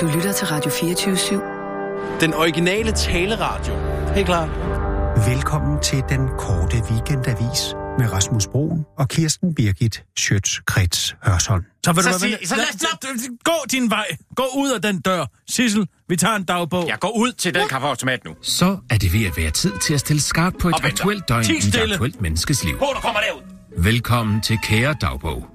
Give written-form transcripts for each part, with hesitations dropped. Du lytter til Radio 24/7. Den originale taleradio. Helt klar. Velkommen til den korte weekendavis med Rasmus Broen og Kirsten Birgit Schøtz-Krits Hørsholm. Så lad os gå din vej. Gå ud af den dør. Sissel, vi tager en dagbog. Jeg går ud til den kaffeautomat nu. Så er det ved at være tid til at stille skarpt på et aktuelt døgn i et aktuelt menneskes liv. Hvor der kommer derud. Velkommen til Kære Dagbog.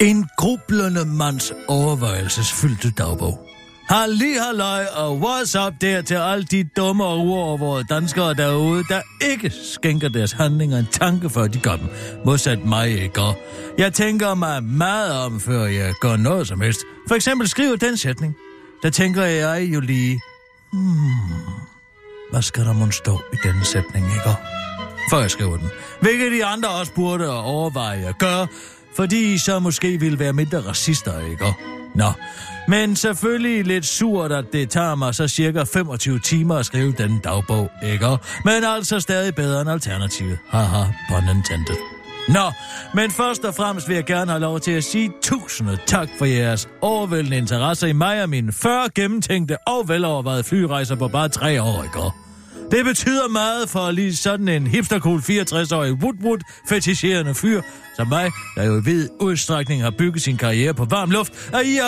En grublende mands overvejelsesfyldte dagbog. Halli, halløj og what's up der til alle de dumme og uovervågede danskere derude, der ikke skænker deres handlinger en tanke før de gør dem. Modsat mig ikke. Jeg tænker mig meget om, før jeg gør noget som helst. For eksempel skriver den sætning. Der tænker jeg jo lige, hvad skal der mon stå i denne sætning, ikke? Før jeg skriver den. Hvilket de andre også burde overveje at gøre, fordi I så måske ville være mindre racister, ikke? Nå, men selvfølgelig lidt surt, at det tager mig så cirka 25 timer at skrive den dagbog, ikke? Men altså stadig bedre end Alternativet. Haha, pun intended. Nå, men først og fremmest vil jeg gerne have lov til at sige tusinde tak for jeres overvældende interesse i mig og mine 40 gennemtænkte og velovervejede flyrejser på bare 3 år, ikke? Det betyder meget for lige sådan en hipstercool 64-årig wood-fetisherende fyr som mig, der jo i vid udstrækning har bygget sin karriere på varm luft, og I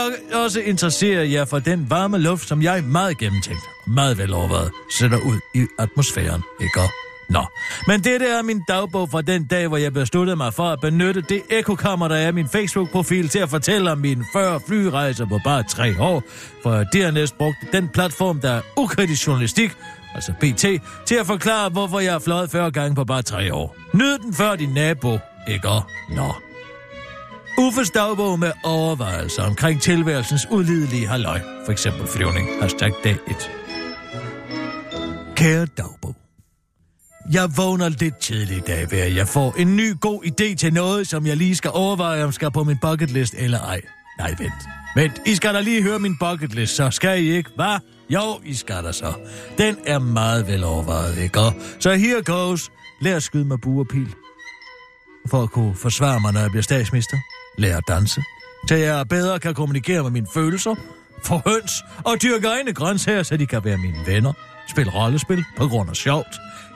også interesserer jer for den varme luft, som jeg meget gennemtænkt og meget velovervejet sætter ud i atmosfæren, ikke? Nå, men dette er min dagbog fra den dag, hvor jeg besluttede mig for at benytte det ekokammer, der er min Facebook-profil, til at fortælle om mine 40 flyrejser på bare 3 år, for jeg dernæst brugte den platform, der er ukritisk journalistik, altså BT, til at forklare, hvorfor jeg har fløjet 40 gange på bare 3 år. Nyd den før din nabo, ikke? Nå. Uffes dagbog med overvejelser omkring tilværelsens udlidelige halløj, for eksempel flyvning, #dag1. Kære dagbog. Jeg vågner lidt tidligt i dag, hvor jeg får en ny god idé til noget, som jeg lige skal overveje, om skal på min bucketlist eller ej. Nej, vent. I skal da lige høre min bucketlist, så skal I ikke, hva'? Jo, I skal da så. Den er meget velovervejet, ikke? Så here goes. Lær at skyde med bue og pil. For at kunne forsvare mig, når jeg bliver statsminister. Lær at danse. Så jeg bedre kan kommunikere med mine følelser. Få høns og dyrke egne grøntsager, så de kan være mine venner. Spil rollespil på grund af sjovt.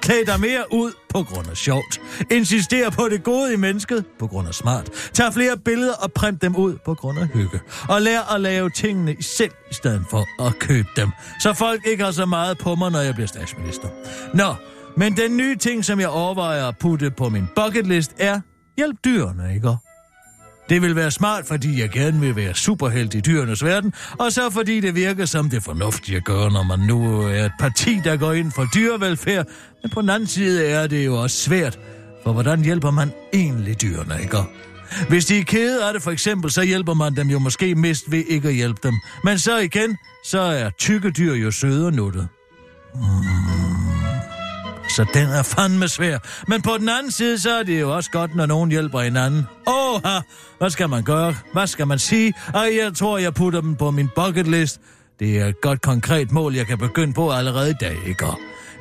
Klæd dig mere ud på grund af sjovt. Insister på det gode i mennesket på grund af smart. Tag flere billeder og print dem ud på grund af hygge. Og lær at lave tingene selv i stedet for at købe dem. Så folk ikke har så meget på mig, når jeg bliver statsminister. Nå, men den nye ting, som jeg overvejer at putte på min bucketlist, er hjælp dyrene, ikke? Det vil være smart, fordi jeg gerne vil være superhelt i dyrenes verden, og så fordi det virker som det fornuftige at gøre, når man nu er et parti, der går ind for dyrevelfærd. Men på den anden side er det jo også svært, for hvordan hjælper man egentlig dyrene, ikke? Hvis de er kede af det for eksempel, så hjælper man dem jo måske mest ved ikke at hjælpe dem. Men så igen, så er tykke dyr jo søde og nuttede. Så den er fandme svær. Men på den anden side, så er det jo også godt, når nogen hjælper hinanden. Hvad skal man gøre? Hvad skal man sige? Og jeg tror, jeg putter dem på min bucketlist. Det er et godt konkret mål, jeg kan begynde på allerede i dag, ikke?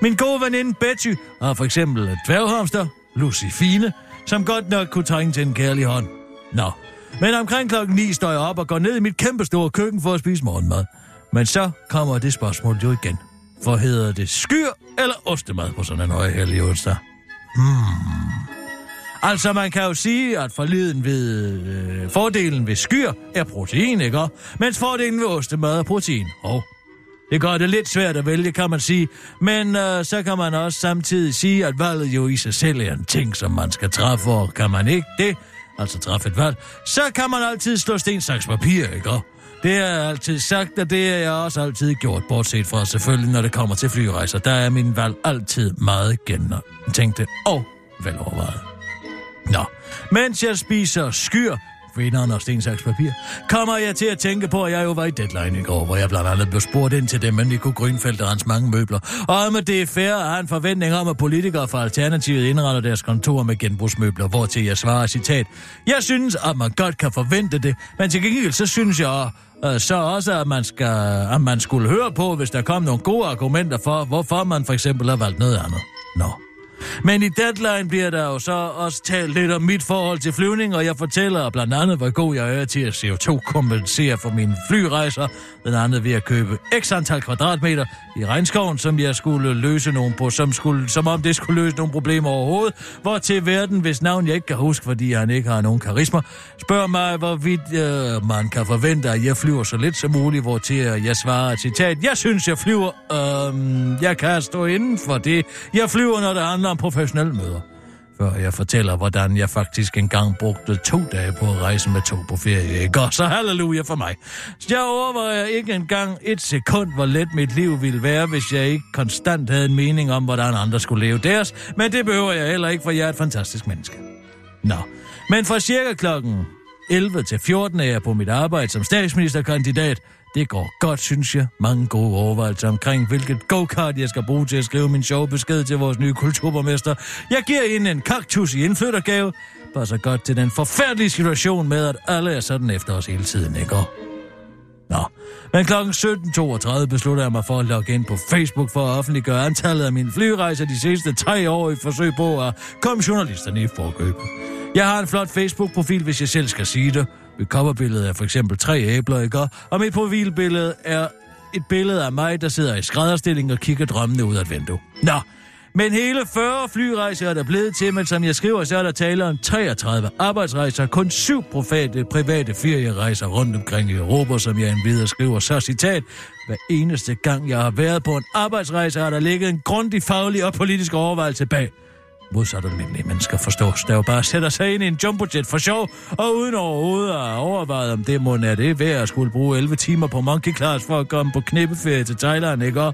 Min gode veninde Betty har for eksempel et dværghamster, Lucifine, som godt nok kunne trænge til en kærlig hånd. Nå, men omkring 9:00 står jeg op og går ned i mit kæmpestore køkken for at spise morgenmad. Men så kommer det spørgsmål jo igen. For hedder det skyr eller ostemad på sådan en højhellig onsdag? Altså, man kan jo sige, at fordelen ved skyr er protein, ikke? Mens fordelen ved ostemad er protein. Det gør det lidt svært at vælge, kan man sige. Men så kan man også samtidig sige, at valget jo i sig selv er en ting, som man skal træffe, og kan man ikke det, altså træffe et valg, så kan man altid slå sten, saks, papir, ikke? Det er altid sagt, og det er jeg også altid gjort, bortset fra selvfølgelig, når det kommer til flyrejser. Der er min valg altid meget gennemtænkte og velovervejet. Nå, mens jeg spiser skyr, vinderen og stensakspapir, kommer jeg til at tænke på, at jeg jo var i Deadline i går, hvor jeg blandt andet blev spurgt ind til det med Nico Grünfeldt og hans mange møbler, og om at det er fair at have en forventning om, at politikere fra Alternativet indretter deres kontor med genbrugsmøbler, hvortil jeg svarer, citat, jeg synes, at man godt kan forvente det, men til gengæld så synes jeg så også, at man skulle høre på, hvis der kom nogle gode argumenter for, hvorfor man for eksempel har valgt noget andet. Nå. Men i Deadline bliver der jo så også talt lidt om mit forhold til flyvning, og jeg fortæller blandt andet, hvor god jeg er til at CO2-kompensere for mine flyrejser. Den anden ved at købe x antal kvadratmeter i regnskoven, som jeg skulle løse nogen på, som om det skulle løse nogle problemer overhovedet. Hvor til verden, hvis navn jeg ikke kan huske, fordi han ikke har nogen karisma, spørger mig, hvorvidt man kan forvente, at jeg flyver så lidt som muligt, hvor til jeg svarer, citat, jeg synes, jeg flyver, jeg kan stå inden for det. Jeg flyver, når det handler om professionelle møder. Før jeg fortæller, hvordan jeg faktisk engang brugte 2 dage på at rejse med tog på ferie, ikke? Og så halleluja for mig. Så jeg overvejer ikke engang et sekund, hvor let mit liv ville være, hvis jeg ikke konstant havde en mening om, hvordan andre skulle leve deres. Men det behøver jeg heller ikke, for jeg er et fantastisk menneske. Nå, men fra cirka klokken 11 til 14 er jeg på mit arbejde som statsministerkandidat. Det går godt, synes jeg. Mange gode overvejelser omkring, hvilket go-kart jeg skal bruge til at skrive min sjove besked til vores nye kulturborgmester. Jeg giver hende en kaktus i indflyttergave. Passer godt til den forfærdelige situation med, at alle er sådan efter os hele tiden, ikke? Nå, men kl. 17.32 beslutter jeg mig for at logge ind på Facebook for at offentliggøre antallet af mine flyrejser de sidste 3 år i forsøg på at komme journalisterne i forkøbet. Jeg har en flot Facebook-profil, hvis jeg selv skal sige det. Mit coverbillede er for eksempel 3 æbler, ikke? Og mit profilbillede er et billede af mig, der sidder i skrædderstilling og kigger drømmende ud af et vindue. Nå, men hele 40 flyrejser er der blevet til, men som jeg skriver, så er der tale om 33 arbejdsrejser, kun 7 private ferierejser rundt omkring i Europa, som jeg endvidere skriver. Så citat, hver eneste gang jeg har været på en arbejdsrejse, har der ligget en grundig faglig og politisk overvejelse bag. Modsat almindelige mennesker forstås, der jo bare sætter sig ind i en jumbojet for sjov, og uden overhovedet at overveje, om det måtte er det værd at skulle bruge 11 timer på monkey class for at komme på knippeferie til Thailand, ikke?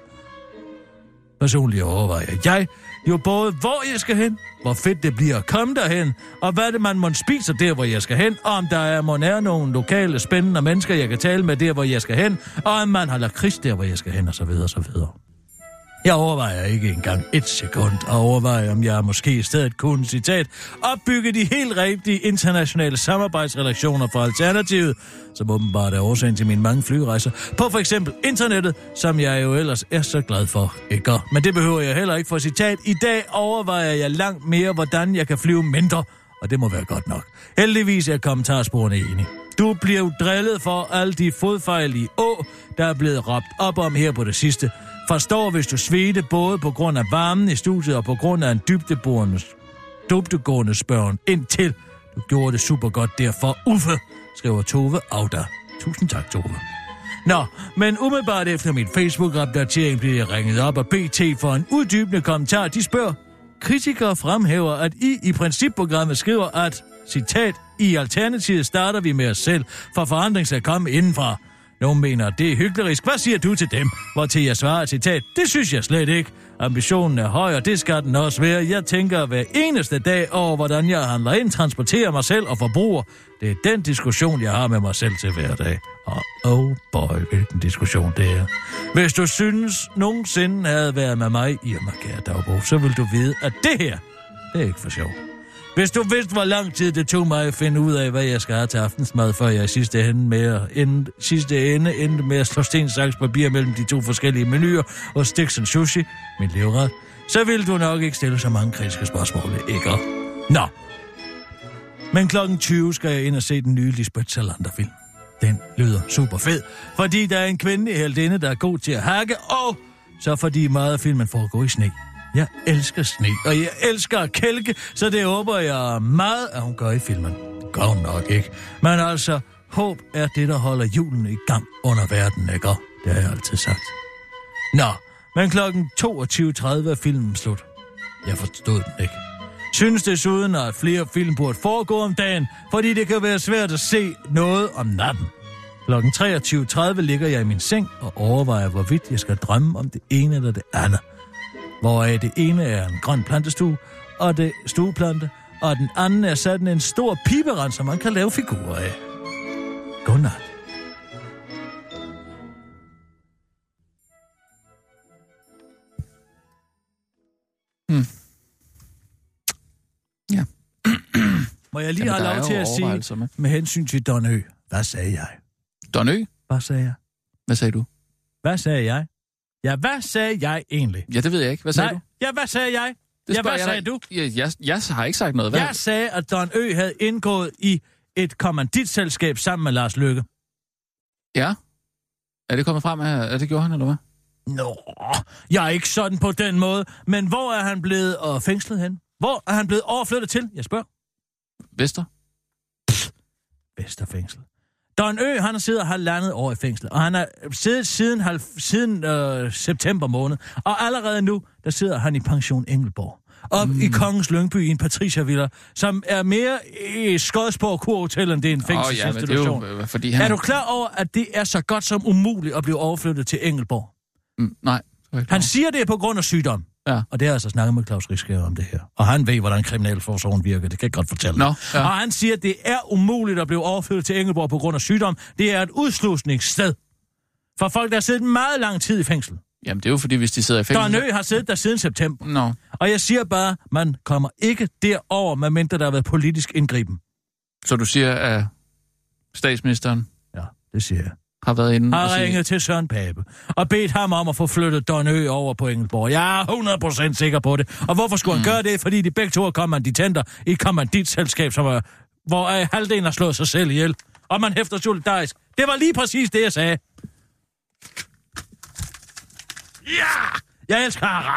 Personligt overvejer jeg jo både, hvor jeg skal hen, hvor fedt det bliver at komme derhen, og hvad det man måtte spise der, hvor jeg skal hen, og om der er nogle lokale spændende mennesker, jeg kan tale med der, hvor jeg skal hen, og om man har lakrids der, hvor jeg skal hen, og så videre, og så videre. Jeg overvejer ikke engang et sekund at overveje, om jeg måske i stedet kunne, citat, opbygge de helt rigtige internationale samarbejdsrelationer for Alternativet, som åbenbart er årsagen til mine mange flyrejser, på for eksempel internettet, som jeg jo ellers er så glad for, ikke? Men det behøver jeg heller ikke for, citat, i dag overvejer jeg langt mere, hvordan jeg kan flyve mindre, og det må være godt nok. Heldigvis er kommentarsporene enige. Du bliver jo drillet for alle de fodfejl i å, der er blevet råbt op om her på det sidste. Forstår, hvis du svedte både på grund af varmen i studiet og på grund af en dybdegående spørgen indtil. Du gjorde det super godt derfor, Uffe, skriver Tove Auda. Tusind tak, Tove. Nå, men umiddelbart efter min Facebook-opdatering bliver jeg ringet op af BT for en uddybende kommentar. De spørger, kritikere fremhæver, at I i principprogrammet skriver, at, citat, i Alternativet starter vi med os selv, for forandring skal komme indenfra. Nogle mener, det er hyklerisk. Hvad siger du til dem? Hvortil jeg svarer, citat, det synes jeg slet ikke. Ambitionen er høj, og det skal den også være. Jeg tænker hver eneste dag over, hvordan jeg handler ind, transporterer mig selv og forbruger. Det er den diskussion, jeg har med mig selv til hver dag. Og oh boy, hvilken diskussion det er. Hvis du synes, nogensinde havde været med mig i Amager Dagbog, så vil du vide, at det her, det er ikke for sjov. Hvis du vidste, hvor lang tid det tog mig at finde ud af, hvad jeg skal have til aftensmad, før jeg i sidste ende endte med at slå sten-saks-papir mellem de 2 forskellige menuer og sticks and sushi, min livret, så ville du nok ikke stille så mange kritiske spørgsmål, ikke? Nå. Men klokken 20 skal jeg ind og se den nye Lisbeth Salander-film. Den lyder super fed, fordi der er en kvindelig heltinde, der er god til at hakke, og så fordi meget af filmen foregår i sne. Jeg elsker sne, og jeg elsker at kælke, så det håber jeg meget, at hun gør i filmen. Det gør hun nok ikke. Men altså, håb er det, der holder julen i gang under verden, ikke? Det har jeg altid sagt. Nå, men klokken 22.30 er filmen slut. Jeg forstod den ikke. Synes desuden, at flere film burde foregå om dagen, fordi det kan være svært at se noget om natten. Klokken 23.30 ligger jeg i min seng og overvejer, hvorvidt jeg skal drømme om det ene eller det andet. Hvoraf det ene er en grøn plantestue, og det stueplante, og den anden er sådan en stor piberand, som man kan lave figurer af. Godnat. Ja. Må jeg lige have lov til at sige med hensyn til Don Ø, hvad sagde jeg? Don Ø? Hvad sagde jeg? Hvad sagde du? Hvad sagde jeg? Ja, hvad sagde jeg egentlig? Ja, det ved jeg ikke. Hvad sagde du? Ja, hvad sagde jeg? Ja, hvad sagde du? Jeg har ikke sagt noget. Hvad? Jeg sagde, at Don Ø havde indgået i et kommanditselskab sammen med Lars Løkke. Ja. Er det kommet frem af, at det gjorde han, eller hvad? Nå, jeg er ikke sådan på den måde. Men hvor er han blevet fængslet hen? Hvor er han blevet overflyttet til? Jeg spørger. Vesterfængsel. Don Ø, han sidder halvandet år i fængsel, og han har siddet siden september måned. Og allerede nu, der sidder han i pension Engelborg. Op i Kongens Lyngby i en patriciervilla, som er mere i Skodsborg Kurhotel, end det er en fængselsinstitution. Er du klar over, at det er så godt som umuligt at blive overflyttet til Engelborg? Nej. Han siger, det er på grund af sygdom. Ja. Og det har jeg altså snakket med Claus Rigsgaard om det her. Og han ved, hvordan kriminalforsorgen virker. Det kan jeg godt fortælle. No, ja. Og han siger, at det er umuligt at blive overflyttet til Engelborg på grund af sygdom. Det er et udslusningssted for folk, der har siddet meget lang tid i fængsel. Jamen, det er jo fordi, hvis de sidder i fængsel... Don Ø har siddet der siden september. No. Og jeg siger bare, man kommer ikke derover, medmindre der har været politisk indgriben. Så du siger, at statsministeren... Ja, det siger jeg. Har ringet til Søren Pape og bedt ham om at få flyttet Don Ø over på Engelborg. Jeg er 100% sikker på det. Og hvorfor skulle han gøre det? Fordi de begge to er kommanditenter i et kommanditselskab, hvor halvdelen har slået sig selv ihjel. Og man hæfter solidarisk. Det var lige præcis det, jeg sagde. Ja! Jeg elsker at have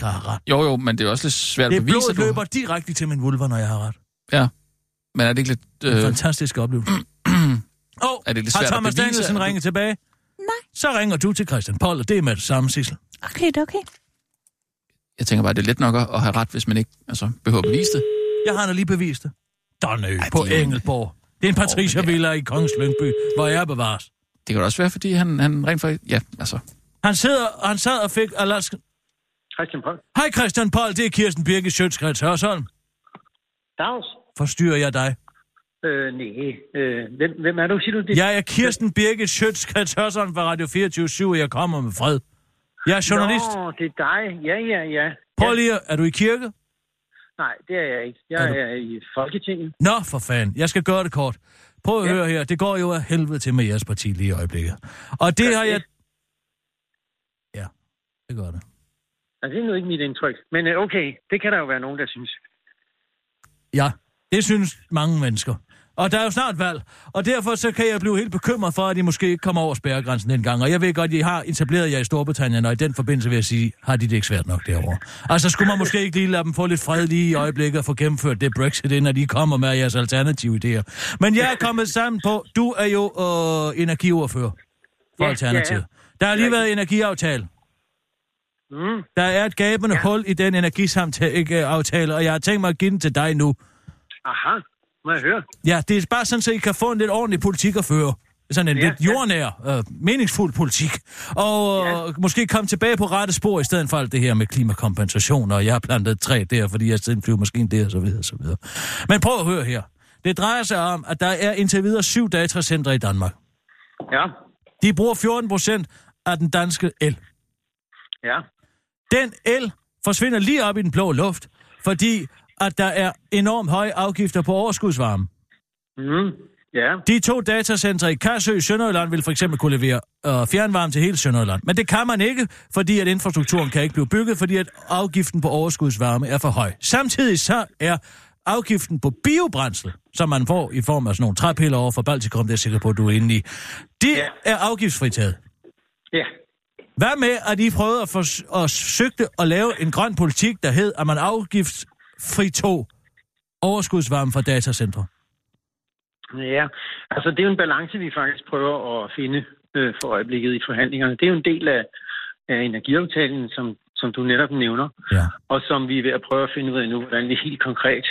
ret. Jo, men det er også lidt svært at bevise, at blodet løber direkte til min vulva, når jeg har ret. Ja, men er det ikke lidt... En fantastisk oplevelse. Har Thomas Danielsen ringet tilbage? Nej. Så ringer du til Christian Poll, og det er med det samme, Sissel. Okay, det er okay. Jeg tænker bare, det er let nok at have ret, hvis man ikke behøver at bevise det. Jeg har da lige bevist det. Don Ø på Engelborg. Det er en patriciervilla i Kongens Lyngby, hvor jeg bevares. Det kan også være, fordi han rent faktisk... Ja, altså... Han sad og fik... Christian Poll. Hej Christian Poll, det er Kirsten Birgit Schøtz-Krits Hørsholm. Dags. Forstyrrer jeg dig? Hvem er du, siger du det? Jeg er Kirsten Birgit Schøtz-Krits Hørsholm fra Radio 24/7, og jeg kommer med fred. Jeg er journalist. Nå, det er dig. Ja. Prøv lige, er du i kirke? Nej, det er jeg ikke. Jeg er i Folketinget. Nå, for fanden. Jeg skal gøre det kort. Prøv at høre her. Det går jo af helvede til med jeres parti lige i øjeblikket. Og det har jeg... Ja, det gør det. Altså, det er nu ikke mit indtryk. Men okay, det kan der jo være nogen, der synes. Ja, det synes mange mennesker. Og der er jo snart valg, og derfor så kan jeg blive helt bekymret for, at I måske ikke kommer over spærregrænsen den gang. Og jeg ved godt, at I har etableret jer i Storbritannien, og i den forbindelse vil jeg sige, har de det ikke svært nok derovre. Altså skulle man måske ikke lige lade dem få lidt fred lige i øjeblikket og få gennemført det Brexit, inden de kommer med jeres alternative idéer. Men jeg er kommet sammen på, du er jo energiordfører for Alternativet. Der har lige været energiaftale. Der er et gabende hul i den energiaftale, og jeg har tænkt mig at give den til dig nu. Aha. Må jeg høre? Ja, det er bare sådan, så I kan få en lidt ordentlig politik at føre. Sådan en lidt jordnær, meningsfuld politik. Og måske komme tilbage på rette spor, i stedet for alt det her med klimakompensation, og jeg har plantet træ der, fordi jeg siden flyver måske der, og så videre, og så videre. Men prøv at høre her. Det drejer sig om, at der er indtil videre 7 datacentre i Danmark. Ja. De bruger 14% af den danske el. Ja. Den el forsvinder lige op i den blå luft, fordi... at der er enormt høje afgifter på overskudsvarme. De 2 datacentre i Kassø i Sønderjylland vil for eksempel kunne levere fjernvarme til hele Sønderjylland. Men det kan man ikke, fordi at infrastrukturen kan ikke blive bygget, fordi at afgiften på overskudsvarme er for høj. Samtidig så er afgiften på biobrændsel, som man får i form af sådan nogle træpiller over fra Baltikum, det er sikkert på, at du er inde i, det er afgiftsfritaget. Ja. Yeah. Hvad med, at I prøvede at forsøgte at lave en grøn politik, der hed, at man fritog overskudsvarme fra datacenter? Ja, altså det er jo en balance, vi faktisk prøver at finde for øjeblikket i forhandlingerne. Det er jo en del af energiaftalen, som du netop nævner, og som vi er ved at prøve at finde ud af nu, hvordan vi helt konkret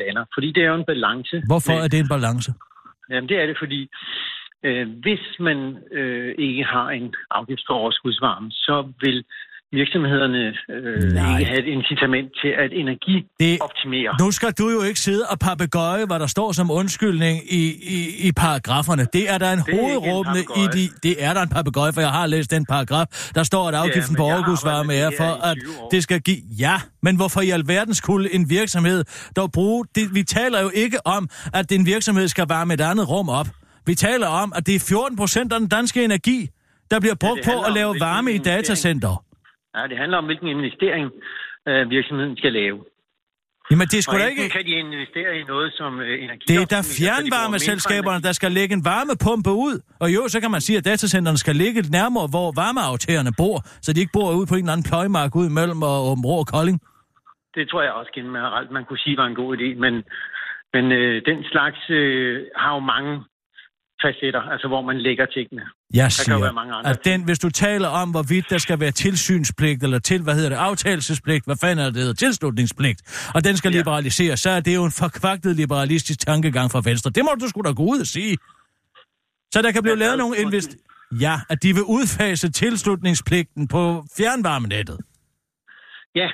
lander. Fordi det er jo en balance. Hvorfor er det en balance? Jamen det er det, fordi hvis man ikke har en afgift for overskudsvarme, så vil virksomhederne ikke have et incitament til at energioptimere. Nu skal du jo ikke sidde og papegøje, hvad der står som undskyldning i paragraferne. Det er der en hovedråbende i de... Det er der en papegøje, for jeg har læst den paragraf. Der står, at afgiften på overskudsvarme er for, at det skal give... Ja, men hvorfor i alverden skulle en virksomhed dog bruge... Det, vi taler jo ikke om, at en virksomhed skal varme et andet rum op. Vi taler om, at det er 14% af den danske energi, der bliver brugt på at lave varme i datacenter. Ja, det handler om, hvilken investering virksomheden skal lave. Jamen, det er sgu da ikke... kan de investere i noget som energi... Det er der fjernvarmeselskaberne, der skal lægge en varmepumpe ud. Og jo, så kan man sige, at datacenterne skal ligge nærmere, hvor varmeaftagerne bor, så de ikke bor ude på en eller anden pløjemark ude imellem og Åbenrå og Kolding. Det tror jeg også generelt, man kunne sige var en god idé, men den slags har jo mange facetter, altså hvor man lægger tingene. Jeg siger, der kan mange andre at hvis du taler om, hvorvidt der skal være tilsynspligt, eller aftalelsespligt, tilslutningspligt, og den skal liberaliseres, så er det jo en forkvaklet liberalistisk tankegang fra Venstre. Det må du sgu da gå ud og sige. Så der kan blive lavet nogle at de vil udfase tilslutningspligten på fjernvarmenettet. Ja.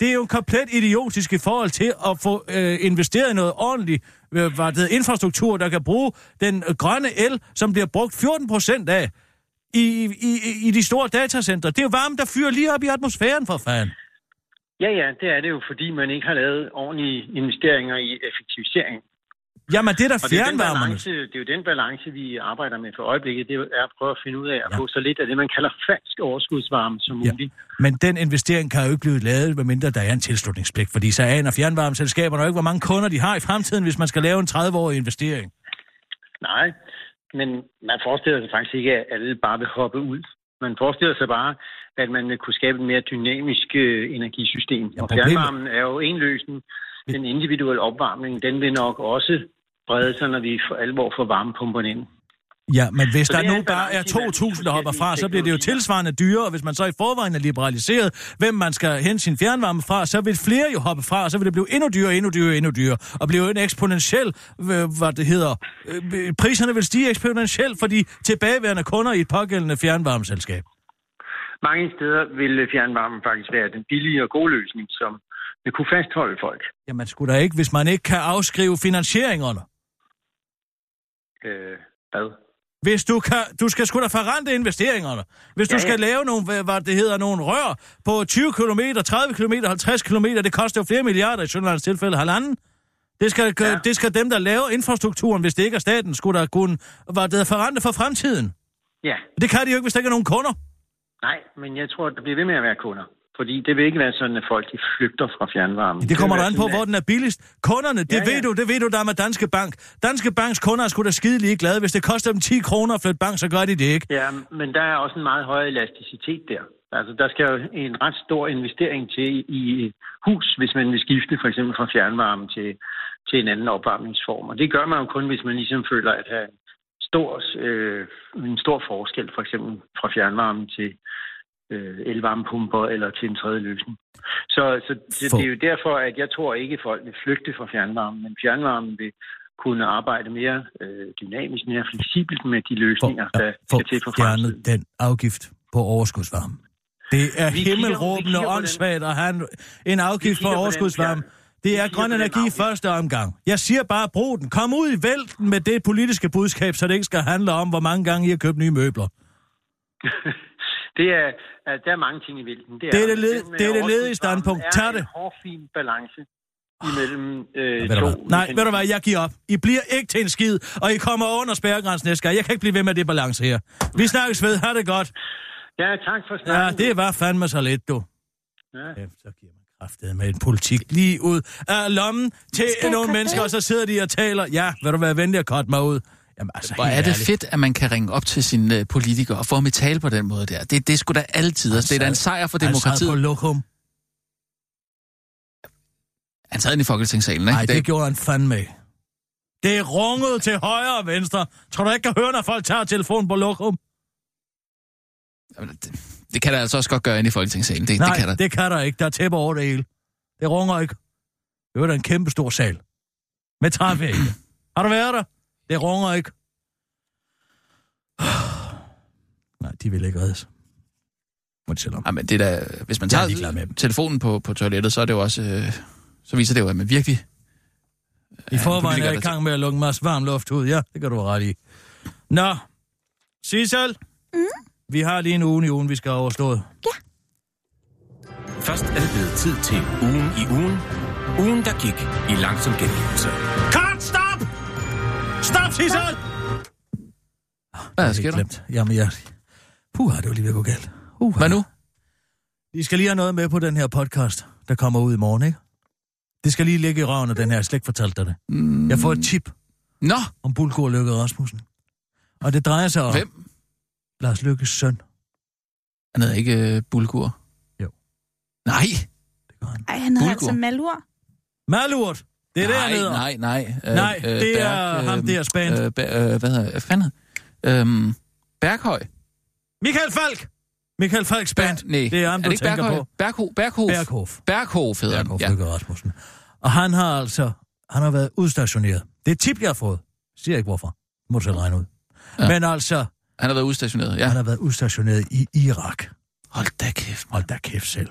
Det er jo komplet idiotisk i forhold til at få investeret i noget ordentligt infrastruktur, der kan bruge den grønne el, som bliver brugt 14% af i de store datacenter. Det er jo varme, der fyrer lige op i atmosfæren, for fanden. Ja, det er det jo, fordi man ikke har lavet ordentlige investeringer i effektivisering. Jamen, det er der fjernvarmerne. Det er jo den balance, vi arbejder med for øjeblikket. Det er at prøve at finde ud af at få så lidt af det, man kalder falsk overskudsvarme som muligt. Men den investering kan jo ikke blive lavet, medmindre der er en tilslutningspligt. Fordi så aner fjernvarmeselskaberne jo ikke, hvor mange kunder de har i fremtiden, hvis man skal lave en 30-årig investering. Nej, men man forestiller sig faktisk ikke, at alle bare vil hoppe ud. Man forestiller sig bare, at man vil kunne skabe et mere dynamisk energisystem. Ja, og fjernvarmen er jo en løsning. Den individuelle opvarmning, den vil nok også brede sig, når vi for alvor får varmepumperne ind. Ja, men hvis der nu bare er 2.000, der hopper fra, så bliver det jo tilsvarende dyrere, og hvis man så i forvejen er liberaliseret, hvem man skal hente sin fjernvarme fra, så vil flere jo hoppe fra, og så vil det blive endnu dyrere, og blive en eksponentiel, priserne vil stige eksponentielt for de tilbageværende kunder i et pågældende fjernvarmeselskab. Mange steder vil fjernvarmen faktisk være den billige og gode løsning, som det kunne fastholde folk. Jamen, skulle der ikke, hvis man ikke kan afskrive finansieringerne? Hvad? Hvis du kan... Du skal sgu da forrente investeringerne. Hvis du skal lave nogle, nogle rør på 20 km, 30 km, 50 km, det koster jo flere milliarder, i Sønderlands tilfælde halvanden. Det skal dem, der laver infrastrukturen, hvis det ikke er staten, skulle der kunne forrente for fremtiden. Ja. Det kan de jo ikke, hvis der ikke er nogen kunder. Nej, men jeg tror, der bliver ved med at være kunder. Fordi det vil ikke være sådan, at folk de flygter fra fjernvarmen. Det kommer der an på, hvor den er billigst. Kunderne, det ved du, der er med Danske Bank. Danske Banks kunder er sgu da skide ligeglade. Hvis det koster dem 10 kroner at flytte bank, så gør de det ikke. Ja, men der er også en meget høj elasticitet der. Altså, der skal jo en ret stor investering til i hus, hvis man vil skifte for eksempel fra fjernvarme til en anden opvarmningsform. Og det gør man jo kun, hvis man ligesom føler, at have en stor forskel for eksempel fra fjernvarme til elvarmepumper eller til en tredje løsning. Så det er jo derfor, at jeg tror ikke, at folk vil flygte fra fjernvarmen, men fjernvarmen vil kunne arbejde mere dynamisk, mere fleksibelt med de løsninger, der skal til for fremtiden. Få fjernet den afgift på overskudsvarme. Det er himmelråbende åndssvagt at have en afgift på overskudsvarme. Det er grøn energi i første omgang. Jeg siger bare, brug den. Kom ud i vælten med det politiske budskab, så det ikke skal handle om, hvor mange gange I har købt nye møbler. Der er mange ting i vælten. Det er det ledige standpunkt. Tag det. Det er en hårfin balance imellem to. Nej, ved du hvad, jeg giver op. I bliver ikke til en skid, og I kommer under spærregrænsen næste gang. Jeg kan ikke blive ved med det balance her. Vi snakkes ved. Ha' det godt. Ja, tak for snakken. Ja, det var fandme så lidt, du. Ja. Så giver man kraftedet med en politik lige ud af lommen til nogle mennesker, og så sidder de og taler. Ja, ved du hvad, venlig at korte mig ud. Jamen, altså, hvor er det fedt, at man kan ringe op til sine politikere og få dem i tale på den måde der. Det er sgu da altid, altså, det er da en sejr for demokratiet. Han sad på lokum. Han sad inde i Folketingssalen, ikke? Nej, det gjorde han fandme. Det er runget til højre og venstre. Tror du ikke kan høre, når folk tager telefonen på lokum? Jamen, det kan der altså også godt gøre inde i Folketingssalen. Nej, det kan der. Det kan der ikke. Der er tæpper over det hele. Det runger ikke. Det er da en kæmpe stor sal. Med trævægge. Har du været der? Det runger ikke. Nej, de vil ikke reddes. Må de selv om. Jamen, det der, hvis man tager telefonen på toilettet, så er det jo også, så viser det jo, at man virkelig... I forvejen er i gang med at lukke en masse varm luft ud. Ja, det kan du ret i. Nå, Sissel. Mm? Vi har lige en uge i ugen, vi skal have overstået. Ja. Først er det blevet tid til ugen i ugen. Ugen, der gik i langsom gengivelse. Kort, stop! Stop, Sissel! Hvad sker der? Jamen, jeg... Puh, det var lige ved at gå galt. Hvad nu? De skal lige have noget med på den her podcast, der kommer ud i morgen, ikke? Det skal lige ligge i røven af den her. Jeg slet ikke fortalte dig det. Mm. Jeg får et tip. Nå! Om Bulgaard Løkke Rasmussen. Og det drejer sig om... Hvem? Lars Løkkes søn. Han hedder ikke Bulgur? Jo. Nej! Det gør han. Ej, han hedder altså Malur. Malurt! Det er nej, det, han hedder. Nej. Nej, det er ham der spændt. Hvad hedder jeg? Fanden? Berkhøj. Michael Falk! Michael Falks band, det er ham, du tænker Berkhoff? På. Berkhoff hedder han. Ja. Løkke Rasmussen. Og han har altså, han har været udstationeret. Det er et tip, jeg har fået. Jeg siger ikke hvorfor. Må du selv regne ud. Ja. Men altså... Han har været udstationeret, ja. Han har været udstationeret i Irak. Hold da kæft selv.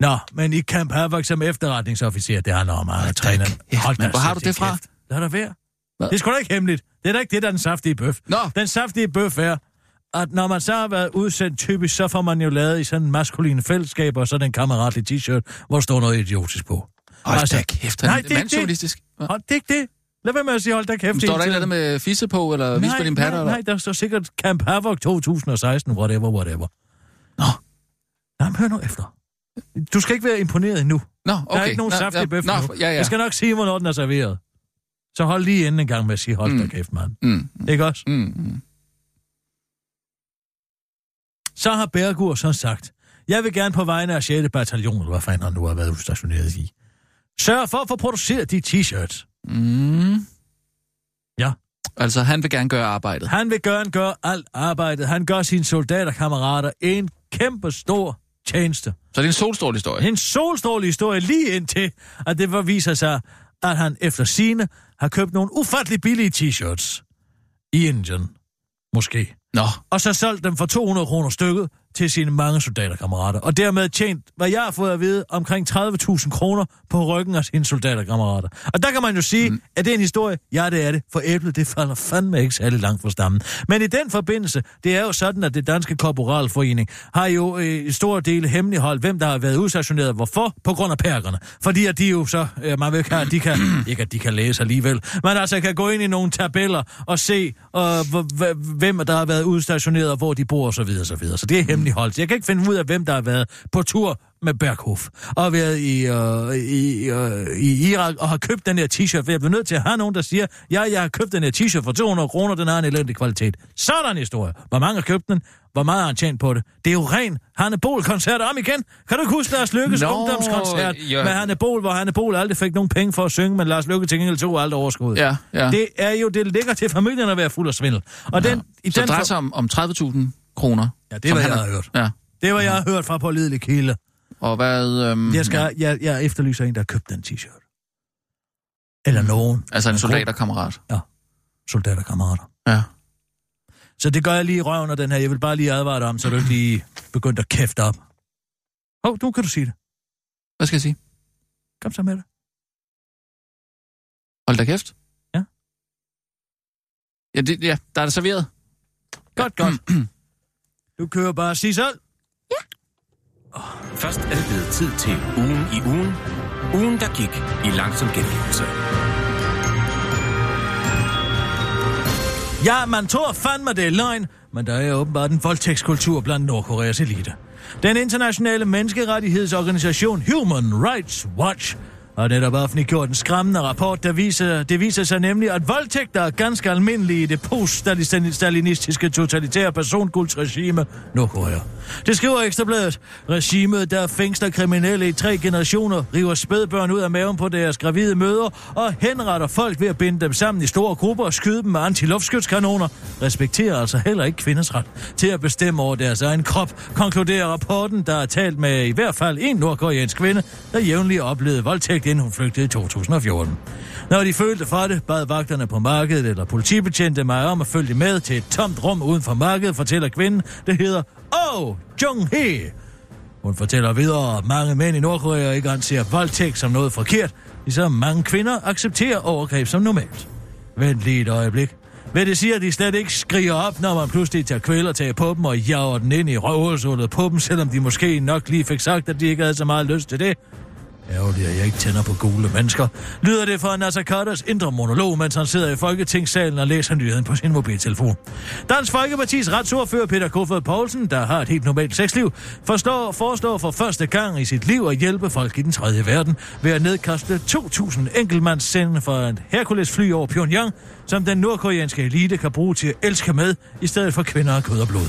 Nå, men i Camp Havok som efterretningsofficer, det handler om at træne. Men hvor har du det fra? Lad dig være. Hvad? Det er sgu da ikke hemmeligt. Det er da ikke det, der er den saftige bøf. Nå. Den saftige bøf er... at når man så har været udsendt typisk, så får man jo lavet i sådan en maskuline fællesskab, og sådan en kammeratlig t-shirt, hvor der står noget idiotisk på. Hold altså, da kæft, han nej, det er mandsjournalistisk. Hold da ikke det. Lad være med at sige, hold da kæft. Står der ikke noget med fisse på, eller vis på din patter? Nej, der står sikkert Camp Havok 2016, whatever. Nå. Jamen, hør nu efter. Du skal ikke være imponeret endnu. Nå, okay. Der er ikke nogen saftig bøf nu. Ja. Jeg skal nok sige, hvornår den er serveret. Så hold lige inden en gang med at sige, hold da kæft, mand. Ikke også? Så har Bergur så sagt, jeg vil gerne på vegne af 6. bataljon, eller hvad fanden han nu har været udstationeret i, sørge for at få produceret de t-shirts. Ja. Altså, han vil gerne gøre arbejdet. Han vil gerne gøre alt arbejdet. Han gør sine soldaterkammerater en kæmpe stor tjeneste. Så det er en solstrålig historie? En solstrålig historie, lige indtil, at det viser sig, at han efter sine har købt nogle ufattelig billige t-shirts. I Indien. Måske. Nå. Og så solgte dem for 200 kroner stykket til sine mange soldaterkammerater. Og dermed tjent, hvad jeg har fået at vide, omkring 30.000 kroner på ryggen af sine soldaterkammerater. Og der kan man jo sige, at det er en historie. Ja, det er det. For æblet, det falder fandme ikke særlig langt fra stammen. Men i den forbindelse, det er jo sådan, at det danske korporalforening har jo i store dele hemmeligholdt, hvem der har været udstationeret. Hvorfor? På grund af perkerne. Fordi at de jo så, man ved ikke, at de kan, ikke at de kan læse alligevel, men altså kan gå ind i nogle tabeller og se, hvem der har været udstationeret, og hvor de bor, og så videre, så videre. Så det er hemmeligholdt. Jeg kan ikke finde ud af, hvem der har været på tur med Berkhoff, og været i Irak, og har købt den her t-shirt, for jeg bliver nødt til at have nogen, der siger, jeg har købt den her t-shirt for 200 kroner, den har en elendig kvalitet. Sådan historie. Hvor mange har købt den? Hvor meget har han tjent på det? Det er jo ren Hanne Bol-koncert om igen. Kan du ikke huske Lars Løkkes ungdomskoncert med Hanne Bol, hvor Hanne Bol aldrig fik nogen penge for at synge, men Lars Løkke til gengæld tog alt overskud. Ja. Det er jo, det ligger til familien at være fuld af svindel. Og den drejer sig om 30.000 kroner. Ja, det var jeg har hørt. Ja. Det var jeg har hørt fra pålidelig kilde. Og hvad... Jeg efterlyser en, der har købt den t-shirt. Eller nogen. Altså en soldaterkammerat. Ja, soldaterkammerater. Ja. Så det gør jeg lige i røven af den her. Jeg vil bare lige advare dig om, så du ikke lige begyndte at kæfte op. Hov, nu kan du sige det. Hvad skal jeg sige? Kom så med det. Hold da kæft. Ja. Ja, der er det serveret. Godt. Du kører bare sig selv. Ja. Først er det blevet tid til ugen i ugen. Ugen, der gik i langsom gengivelse. Ja, man tror fandme, det er løgn, men der er åbenbart en voldtægtskultur blandt Nordkoreas elite. Den internationale menneskerettighedsorganisation Human Rights Watch har netop offentliggjort en skræmmende rapport, der viser sig nemlig, at voldtægter er ganske almindelige i det post-stalinistiske totalitære personkultregime Nordkorea. Det skriver Ekstrabladet. Regimet, der fængsler kriminelle i 3 generationer, river spædbørn ud af maven på deres gravide mødre og henretter folk ved at binde dem sammen i store grupper og skyde dem med antiluftskytskanoner, respekterer altså heller ikke kvinders ret til at bestemme over deres egen krop, konkluderer rapporten, der er talt med i hvert fald en nordkoreansk kvinde, der jævnligt oplevede voldtægt, inden hun flygtede i 2014. Når de følte for det, bad vagterne på markedet eller politibetjente mig om at følge med til et tomt rum uden for markedet, fortæller kvinden. Det hedder Oh Jung-hee. Hun fortæller videre, at mange mænd i Nordkorea ikke anser voldtægt som noget forkert, ligesom mange kvinder accepterer overgreb som normalt. Vent lige et øjeblik. Hvad det siger, at de slet ikke skriger op, når man pludselig tager kvælertag på dem og jager den ind i røvhulshullet på dem, selvom de måske nok lige fik sagt, at de ikke havde så meget lyst til det. Ærgerligt, at jeg ikke tænder på gule mennesker. Lyder det fra Nasser Khaders indre monolog, mens han sidder i Folketingssalen og læser nyheden på sin mobiltelefon. Dansk Folkepartis retsordfører Peter Kofod Poulsen, der har et helt normalt sexliv, forestår for første gang i sit liv at hjælpe folk i den tredje verden ved at nedkaste 2.000 enkeltmandssende fra et Hercules-fly over Pyongyang, som den nordkoreanske elite kan bruge til at elske med, i stedet for kvinder og kød og blod.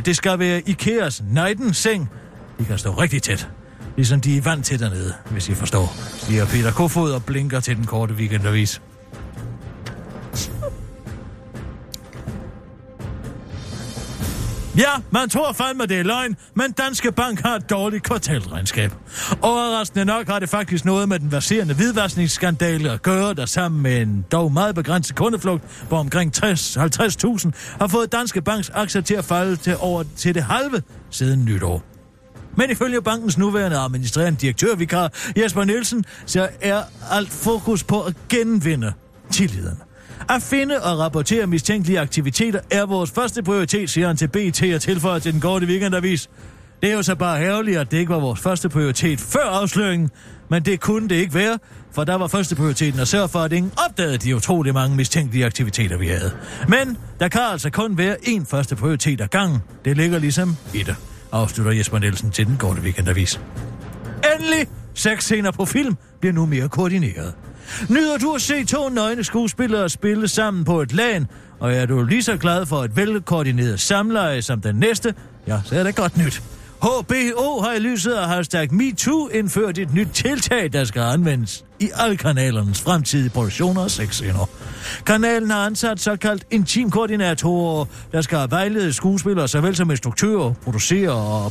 Det skal være Ikeas Neiden-seng. De kan stå rigtig tæt. Ligesom de er vant til dernede, hvis I forstår, siger Peter Kofod og blinker til den korte weekendavis. Ja, man tror fandme, det er løgn, men Danske Bank har et dårligt kvartalregnskab. Overraskende nok har det faktisk noget med den verserende hvidvaskningsskandale at gøre, der sammen med en dog meget begrænset kundeflugt på omkring 50.000 har fået Danske Banks aktier til at falde til det halve siden nytår. Men ifølge bankens nuværende administrerende direktørvikar, Jesper Nielsen, så er alt fokus på at genvinde tilliden. At finde og rapportere mistænkelige aktiviteter er vores første prioritet, siger han til BT og tilføjer til den korte weekendavis. Det er jo så bare herligt, at det ikke var vores første prioritet før afsløringen, men det kunne det ikke være, for der var første prioriteten at sørge for, at ingen opdagede de utrolig mange mistænkelige aktiviteter, vi havde. Men der kan altså kun være én første prioritet ad gangen. Det ligger ligesom i det, afslutter Jesper Nielsen til den korte weekendavis. Endelig! Sexscener på film bliver nu mere koordineret. Nyder du at se to nøgne skuespillere spille sammen på et LAN, og er du lige så glad for et velkoordineret samleje som den næste, ja, så er det godt nyt. HBO har i lyset af hashtag MeToo indført et nyt tiltag, der skal anvendes i alle kanalernes fremtidige produktioner og sexscener. Kanalen har ansat såkaldt intimkoordinatorer, der skal vejlede skuespillere, såvel som instruktører,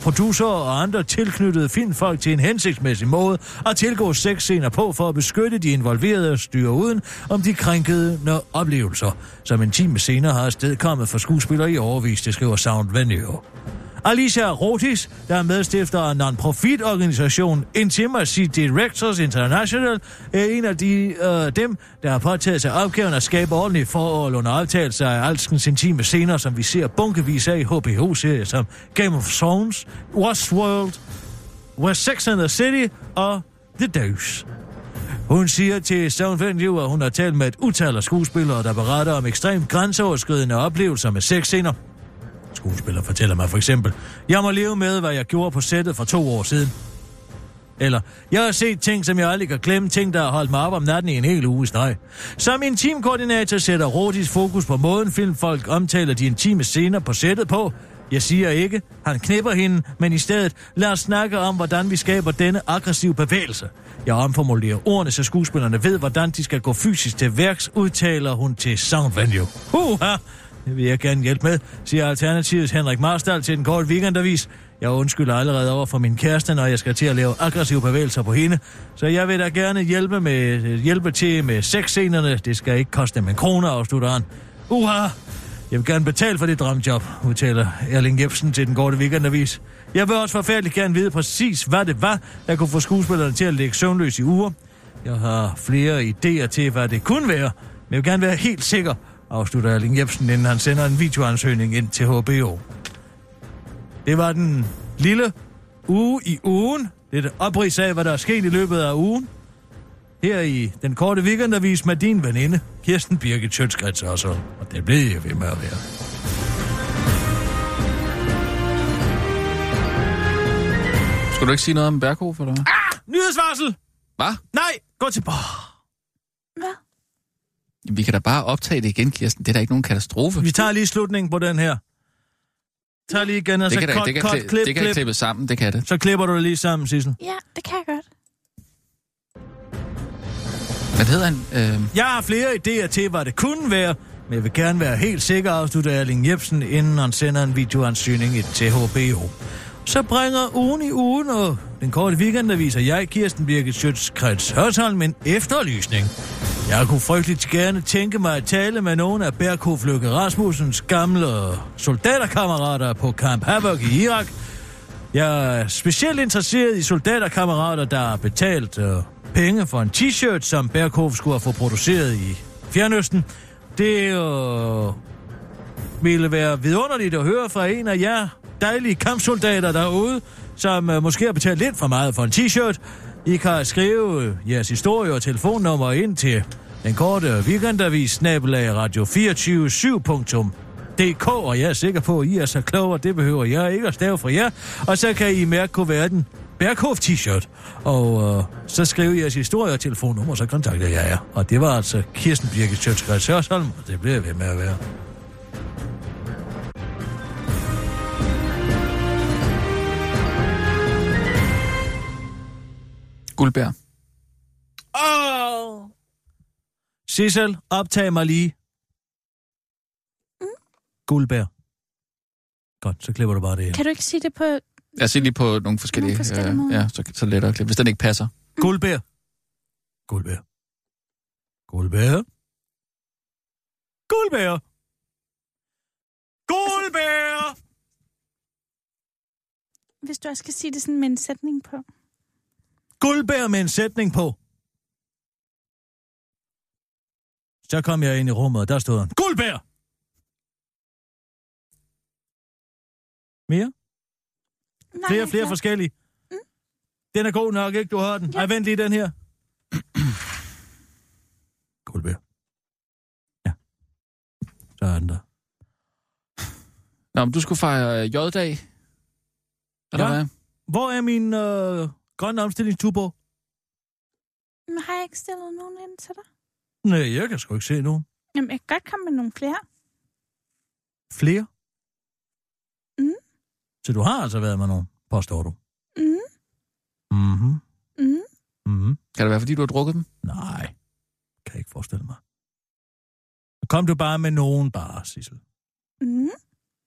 producer og andre tilknyttede filmfolk til en hensigtsmæssig måde at tilgå sexscener på for at beskytte de involverede og styre uden om de krænkende oplevelser, som intime scener har afstedkommet for skuespillere i årevis, det skriver Sound Venue. Alicia Rotis, der er medstifter af non-profit-organisationen Intimacy Directors International, er en af dem, der har påtaget sig opgaven at skabe ordentlige forhold under optagelser af alskens intime scener, som vi ser bunkevis af i HBO-serier som Game of Thrones, Westworld, West Sex and the City og The Deuce. Hun siger til Sound Venue, at hun har talt med et utal af skuespillere, der beretter om ekstremt grænseoverskridende oplevelser med sexscener. Skuespiller fortæller mig for eksempel, jeg må leve med, hvad jeg gjorde på sættet for 2 år siden. Eller, jeg har set ting, som jeg aldrig kan glemme, ting, der har holdt mig op om natten i en hel uge i streg. Som intimkoordinator sætter Rodis fokus på måden filmfolk omtaler de intime scener på sættet på. Jeg siger ikke, han knipper hende, men i stedet lad os snakke om, hvordan vi skaber denne aggressive bevægelse. Jeg omformulerer ordene, så skuespillerne ved, hvordan de skal gå fysisk til værks, udtaler hun til Sound Venue. Det vil jeg gerne hjælpe med, siger Alternativets Henrik Marstal til den korte weekendavis. Jeg undskylder allerede over for min kæreste, når jeg skal til at lave aggressive bevægelser på hende. Så jeg vil da gerne hjælpe til med sexscenerne. Det skal ikke koste dem en krone, afslutter han. Jeg vil gerne betale for det drømjob, udtaler Erling Jebsen til den korte weekendavis. Jeg vil også forfærdeligt gerne vide præcis, hvad det var, der kunne få skuespillerne til at ligge søvnløs i uger. Jeg har flere idéer til, hvad det kunne være, men jeg vil gerne være helt sikker, afslutter Erling Jebsen, inden han sender en videoansøgning ind til HBO. Det var den lille uge i ugen. Det er oprids af, hvad der er sket i løbet af ugen. Her i den korte weekendavis med din veninde, Kirsten Birgit Schøtz-Krits Hørsholm. Og det blev jeg ved med at være. Skal du ikke sige noget om Berkhoff, eller hvad? Nyhedsvarsel! Hvad? Nej, gå til... Hvad? Vi kan da bare optage det igen, Kirsten. Det er da ikke nogen katastrofe. Vi tager lige slutningen på den her. Tag lige igen, og så klip. Det kan ikke klippes sammen, det kan det. Så klipper du det lige sammen, Sissel. Ja, det kan jeg godt. Hvad hedder han? Jeg har flere idéer til, hvad det kunne være, men jeg vil gerne være helt sikker, afslutter Erling Jebsen, inden han sender en videoansøgning til HBO. Så bringer ugen i ugen, og den korte weekend, der viser jeg, Kirsten Birgit Schøtz-Krits Hørsholm, en efterlysning. Jeg kunne frygteligt gerne tænke mig at tale med nogle af Berkhoff Rasmussens gamle soldaterkammerater på Camp Havok i Irak. Jeg er specielt interesseret i soldaterkammerater, der har betalt penge for en t-shirt, som Berkhoff skulle have få produceret i Fjernøsten. Det ville være vidunderligt at høre fra en af jer dejlige kampsoldater derude, som måske har betalt lidt for meget for en t-shirt. I kan skrive jeres historie og telefonnummer ind til den korte weekendavis @radio247.dk, og jeg er sikker på, at I er så kloge, og det behøver jeg ikke at stave for jer. Og så kan I mærke kuverten Berkhoff t-shirt, og så skriver jeres historie og telefonnummer, så kontakter jeg jer. Og det var altså Kirsten Birgit Schøtz-Krits Hørsholm, og det bliver ved med at være. Guldberg. Åh! Oh. Sissel, optag mig lige. Mm. Guldberg. Godt, så klipper du bare det her. Kan du ikke sige det på... Jeg siger lige på nogle forskellige... ja, så lettere at klippe, hvis den ikke passer. Mm. Guldberg. Guldberg. Guldberg. Guldberg. Guldberg! Hvis du også skal sige det sådan med en sætning på... Guldbær med en sætning på. Så kom jeg ind i rummet, og der stod han. Guldbær! Mere? Nej, flere forskellige. Mm. Den er god nok, ikke? Du har den. Ja. Ej, vent lige den her. Guldbær. Ja. Så er den der. Nå, men du skulle fejre J-dag. Eller ja. Hvad? Hvor er min... grøn omstillingstubo. Men har jeg ikke stillet nogen ind til dig? Nej, jeg kan sgu ikke se nogen. Jamen, jeg kan godt komme med nogle flere. Flere? Mm. Så du har altså været med nogen, påstår du? Mm. Mhm. Mhm. Mhm. Kan det være, fordi du har drukket dem? Nej, kan jeg ikke forestille mig. Kom du bare med nogen bare, Sissel? Mhm.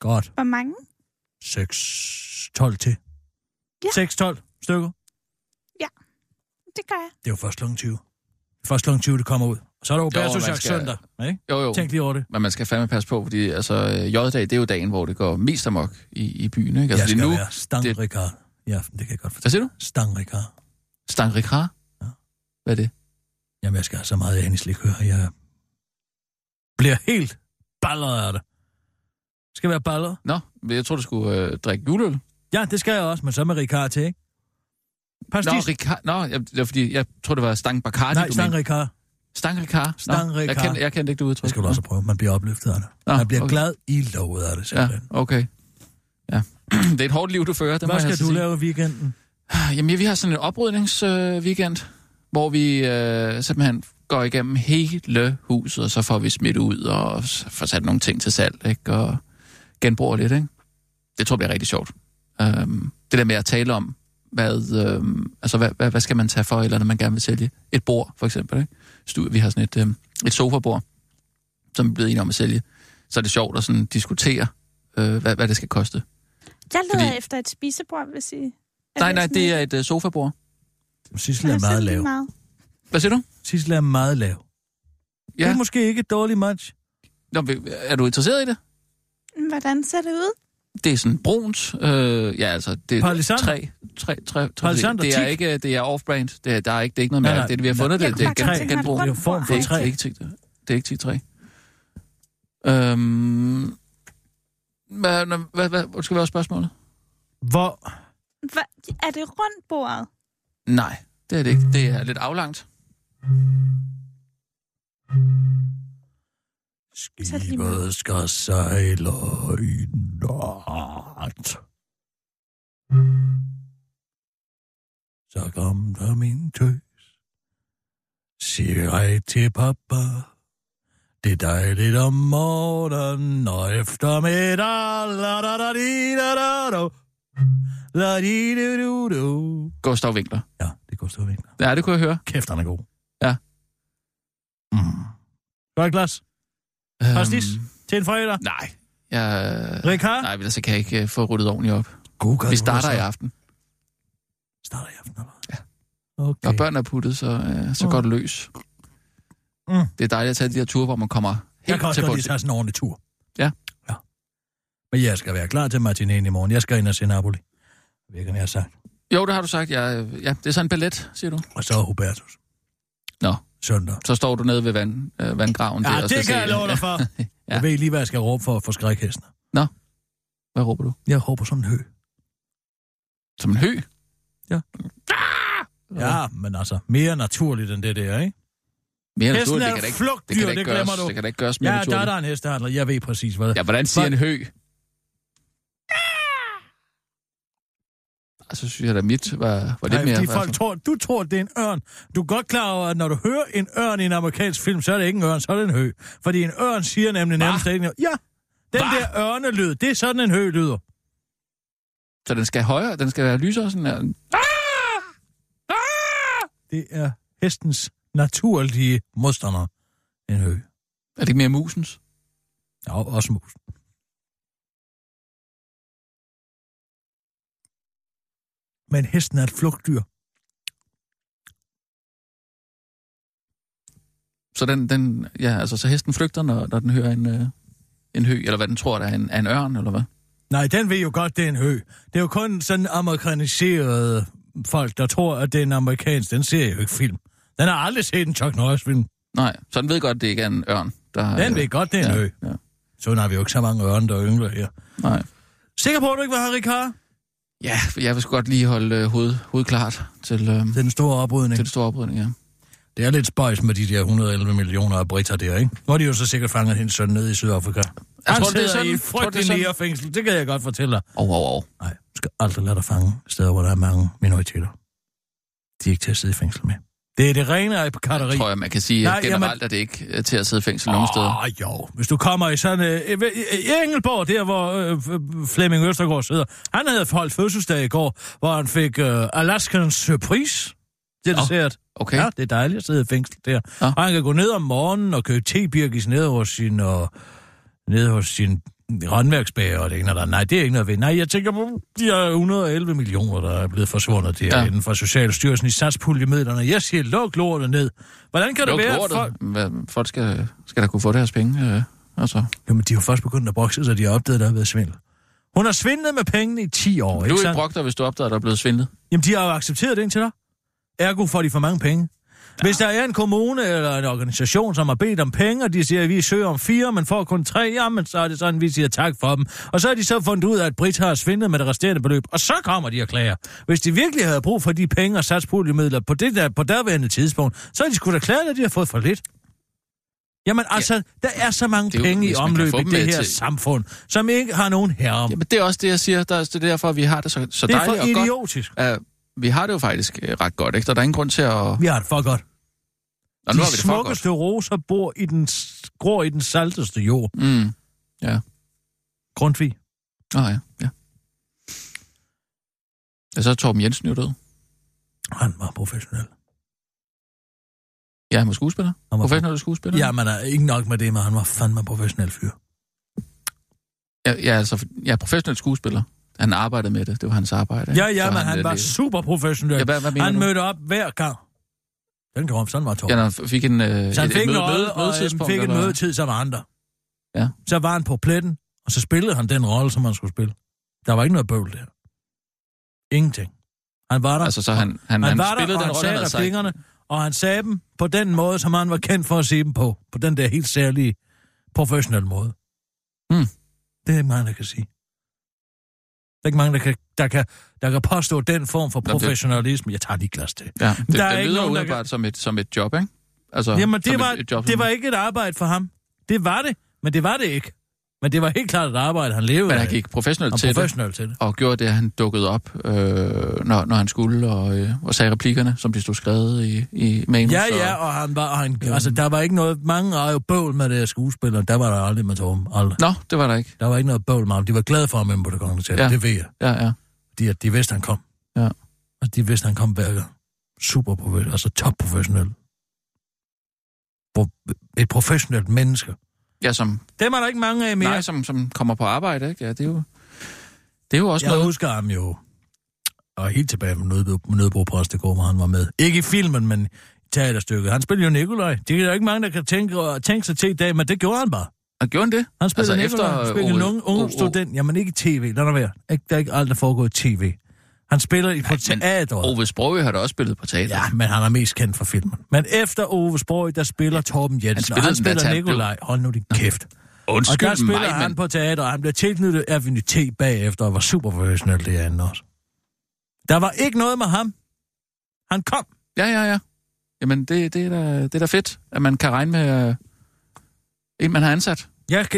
Godt. Hvor mange? 6-12 til. Ja. 6-12 stykker. Det gør jeg. Det er jo først klokken 20. Først klokken 20, det kommer ud. Og så er der jo bærsøsjagt skal... søndag, ikke? Jo. Tænk lige over det. Men man skal fandme passe på, fordi altså, J-dag, det er jo dagen, hvor det går mest amok i byen, ikke? Altså, jeg skal være stangricard i aften, det kan jeg godt fortælle. Hvad siger du? Stangricard. Stangricard? Ja. Hvad er det? Jamen, jeg skal have så meget af hendes likør. Jeg bliver helt balleret af det. Skal være balleret? Nå, jeg tror du skulle drikke juleøl. Ja, det skal jeg også, men så med Ricard til, ikke? Pastis. Nå, det var fordi, jeg tror, det var stangricard. Nej, stangricard. Stangricard? Stangricard. Jeg kendte ikke det udtryk. Det skal du også prøve. Man bliver opløftet af det. Nå, man bliver glad i lovet af det, simpelthen. Ja, okay. Ja. Det er et hårdt liv, du fører. Hvad skal du lave i weekenden? Jamen, vi har sådan en oprydningsweekend, hvor vi simpelthen går igennem hele huset, og så får vi smidt ud og får sat nogle ting til salg, ikke? Og genbruger lidt, ikke? Det tror jeg bliver rigtig sjovt. Det der med at tale om, hvad skal man tage for, eller når man gerne vil sælge et bord, for eksempel, ikke? Vi har sådan et sofa-bord, som vi er blevet enige om at sælge. Så er det sjovt at sådan diskutere, hvad det skal koste. Jeg leder efter et spisebord, hvis I... Nej, det er et sofa-bord. Sissel er meget lav. Hvad siger du? Sissel er meget lav. Ja. Det er måske ikke et dårligt match. Nå, er du interesseret i det? Hvordan ser det ud? Det er sådan brunt, det er træ. Det er off-brand. Det er ikke noget mærke. Det vi har fundet, det er genbrug. Det er form for træ. Det er ikke tit træ. Hvad skal være spørgsmålet? Hvor? Er det rundt bordet? Nej, det er det ikke. Det er lidt aflangt. Skibet skal sejle i nat. Så kom der min tøs. Sig hej til pappa. Det er dejligt om morgenen og eftermiddag. La-da-da-di-da-da-do. La-di-du-du-du. Gustav Winkler. Ja, det er Gustav Winkler. Ja, det kunne jeg høre. Kæft, han er god. Ja. Godt glas. Pastis? Til en fredag? Nej. Ricard? Nej, så kan jeg ikke få ryddet ordentligt op. God, vi starter i aften. Starter i aften, eller? Ja. Okay. Når børn er puttet, så går det løs. Mm. Det er dejligt at tage de her ture, hvor man kommer helt til bundet. Jeg kan også lige tage sådan en ordentlig tur. Ja. Men jeg skal være klar til matineen i morgen. Jeg skal ind og se Napoli. Det virker, jeg har sagt. Jo, det har du sagt. Ja, det er sådan en ballet, siger du. Og så Hubertus. Nå. Søndag. Så står du nede ved vandgraven. Ja, der, det kan jeg love dig for. Ja. Jeg ved lige, hvad jeg skal råbe for skrækhæsene. Nå, hvad råber du? Jeg råber som en hø. Som en hø? Ja. Ah! Ja, men altså, mere naturligt end det der, ikke? Mere hesten naturligt, det kan flugtdyr, det kan det glemmer du. Det kan da ikke gøres mere naturligt. Ja, der er en hestehandler, jeg ved præcis, hvad det er. Ja, hvordan siger en hø? Så synes jeg da mit var lidt mere... Folk tror, du tror, det er en ørn. Du er godt klar over, at når du hører en ørn i en amerikansk film, så er det ikke en ørn, så er det en hø. Fordi en ørn siger nemlig nærmest ikke... Ja, den der ørnelyd, det er sådan en hø lyder. Så den skal højere, den skal være lysere sådan her. Det er hestens naturlige modstander, en hø. Er det ikke mere musens? Ja, også musen. Men hesten er et flugtdyr. Så den ja, altså så hesten flygter når den hører en hø, eller hvad den tror der er en ørn eller hvad? Nej, den ved jo godt det er en hø. Det er jo kun sådan amerikaniserede folk der tror at det er en amerikansk. Den ser jo ikke film. Den har aldrig set en Chuck Norris film. Nej, så den ved godt det ikke er en ørn. Den ved godt det er en hø. Ja. Så har vi jo ikke så mange ørne der yngler her. Nej. Sikker på at du ikke var her, Ricard? Ja, jeg vil sgu godt lige holde hovedet klart til den store oprydning. Til den store oprydning, ja. Det er lidt spøjs med de der 111 millioner af briter der, ikke? Nu har de jo så sikkert fanget hendes søn nede i Sydafrika. Han sidder i en frygtelig nærfængsel, det kan jeg godt fortælle dig. Nej, du skal aldrig lade dig fange steder, hvor der er mange minoriteter. De er ikke til at sidde i fængsel med. Det er det rene af katteri. Jeg tror jeg, man kan sige generelt, at det ikke er til at sidde i fængsel nogen steder. Jo, hvis du kommer i sådan... Engelborg, der hvor Flemming Østergaard sidder, han havde holdt fødselsdag i går, hvor han fik Alaskans surprise. Det er dessert. Okay. Ja, det er dejligt at sidde i fængsel der. Ja. Og han kan gå ned om morgenen og købe tebirkis ned hos sin håndværksbager og det ene der. Nej, det er ikke noget ved. Nej, jeg tænker på de her 111 millioner, der er blevet forsvundet inden for Socialstyrelsen i satspuljemidlerne. Jeg siger, luk lortet ned. Hvordan kan det være, at folk skal der kunne få deres penge? Altså. Jamen, de har først begyndt at brokse, så de har opdaget, der er blevet svindel. Hun har svindlet med pengene i 10 år, ikke sandt? Du er ikke brokt dig, hvis du opdager, der er blevet svindlet. Jamen, de har jo accepteret det indtil da. Ergo får de for mange penge. Ja. Hvis der er en kommune eller en organisation, som har bedt om penge, og de siger, at vi søger om 4, men får kun 3, jamen så er det sådan, vi siger tak for dem. Og så har de så fundet ud af, at Brit har svindlet med det resterende beløb, og så kommer de og klager. Hvis de virkelig havde brug for de penge og satspuljemidler på derværende tidspunkt, så er de sgu da klaget, at de har fået for lidt. Jamen altså, der er så mange penge i omløb i det her samfund, som ikke har nogen herom. Jamen det er også det, jeg siger. Det er derfor, vi har det så dejligt og godt. Det er for idiotisk. Vi har det jo faktisk ret godt, ikke? Der er ingen grund til at... Vi har det for godt. Nå, nu de har vi det for smukkeste godt. Roser gror i den salteste jord. Mm. Ja. Grundtvig. Ja. Og så er Torben Jensen jo død. Han var professionel. Ja, han var skuespiller. Professionel skuespiller. Ja, men ikke nok med det, men han var fandme professionel fyr. Jeg er professionel skuespiller. Han arbejdede med det. Det var hans arbejde. Ja, men han var super professionel. Ja, han mødte op hver gang. Den kom, sådan var Torben. Ja, han fik en mødetid som andre. Ja. Så var han på pletten, og så spillede han den rolle, som han skulle spille. Der var ikke noget bøvl der. Ingenting. Han var der. Altså, så han spillede der, den rolle, han sagde fingrene, og han sagde dem på den måde, som han var kendt for at sige dem på. På den der helt særlige, professionelle måde. Mm. Det er meget, der kan sige. Der er ikke mange, der kan påstå den form for professionalisme. Jeg tager lige glas til. Ja, det lyder umiddelbart som et job, ikke? Altså, jamen, det var ikke et arbejde for ham. Det var det, men det var det ikke. Men det var helt klart et arbejde, han levede af. Men han gik professionelt til det. Og gjorde det, at han dukkede op, når han skulle, og sagde replikkerne, som de stod skrevet i manus. Ja, og han var... Altså, der var ikke noget... Mange var jo bøvl med det skuespillere. Der var der aldrig med Torben. Aldrig. Nå, det var der ikke. Der var ikke noget bøvl med ham. De var glade for ham inde på det kongelige teater. Ja. Det ved jeg. Ja. De vidste, han kom. Ja. Og de vidste, han kom hver gang. Super professionel. Altså top professionel. Et professionelt menneske. Ja, som... Dem er der ikke mange af mere. Nej, som kommer på arbejde, ikke? Ja, det er jo også noget... Jeg husker ham jo... Og helt tilbage fra Nødebo Præstegård, hvor han var med. Ikke i filmen, men i teaterstykket. Han spillede jo Nikolaj. Det er der ikke mange, der kan tænke sig til i dag, men det gjorde han bare. Han gjorde det? Han spillede altså Nikolaj. Han spillede en unge student. Jamen ikke i tv. Lad nu være. Der er ikke alt, der foregår i tv. Han spiller på teateret. Ove Sprogøe har da også spillet på teateret. Ja, men han er mest kendt for filmen. Men efter Ove Sprogøe, der spiller Torben Jensen, han spiller Nikolaj. Hold nu din kæft. Undskyld mig, han på teateret, og han bliver tilknyttet affinitet bagefter, og var super professionel det andet også. Der var ikke noget med ham. Han kom. Ja. Jamen, det er da fedt, at man kan regne med en, man har ansat. Jeg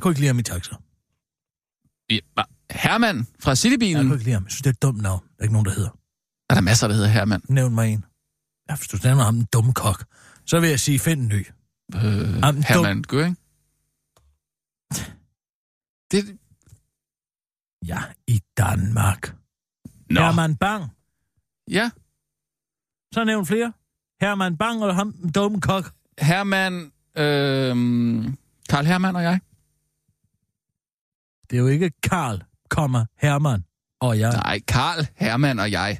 kunne ikke lide ham i taxa. Ja, Herman fra Citybilen. Jeg kunne ikke lide ham. Jeg synes, det er et dumt navn. Der er ikke nogen, der hedder. Der er der masser, der hedder Herman. Nævn mig en. Ja, hvis du nævner ham en dum kok, så vil jeg sige, find en ny. Herman Gøring. Det... Ja, i Danmark. Nå. Herman Bang. Ja. Så nævn flere. Herman Bang og ham, dumme kok. Herman, Karl Herman og jeg. Det er jo ikke Karl, Herman og jeg. Nej, Karl Herman og jeg.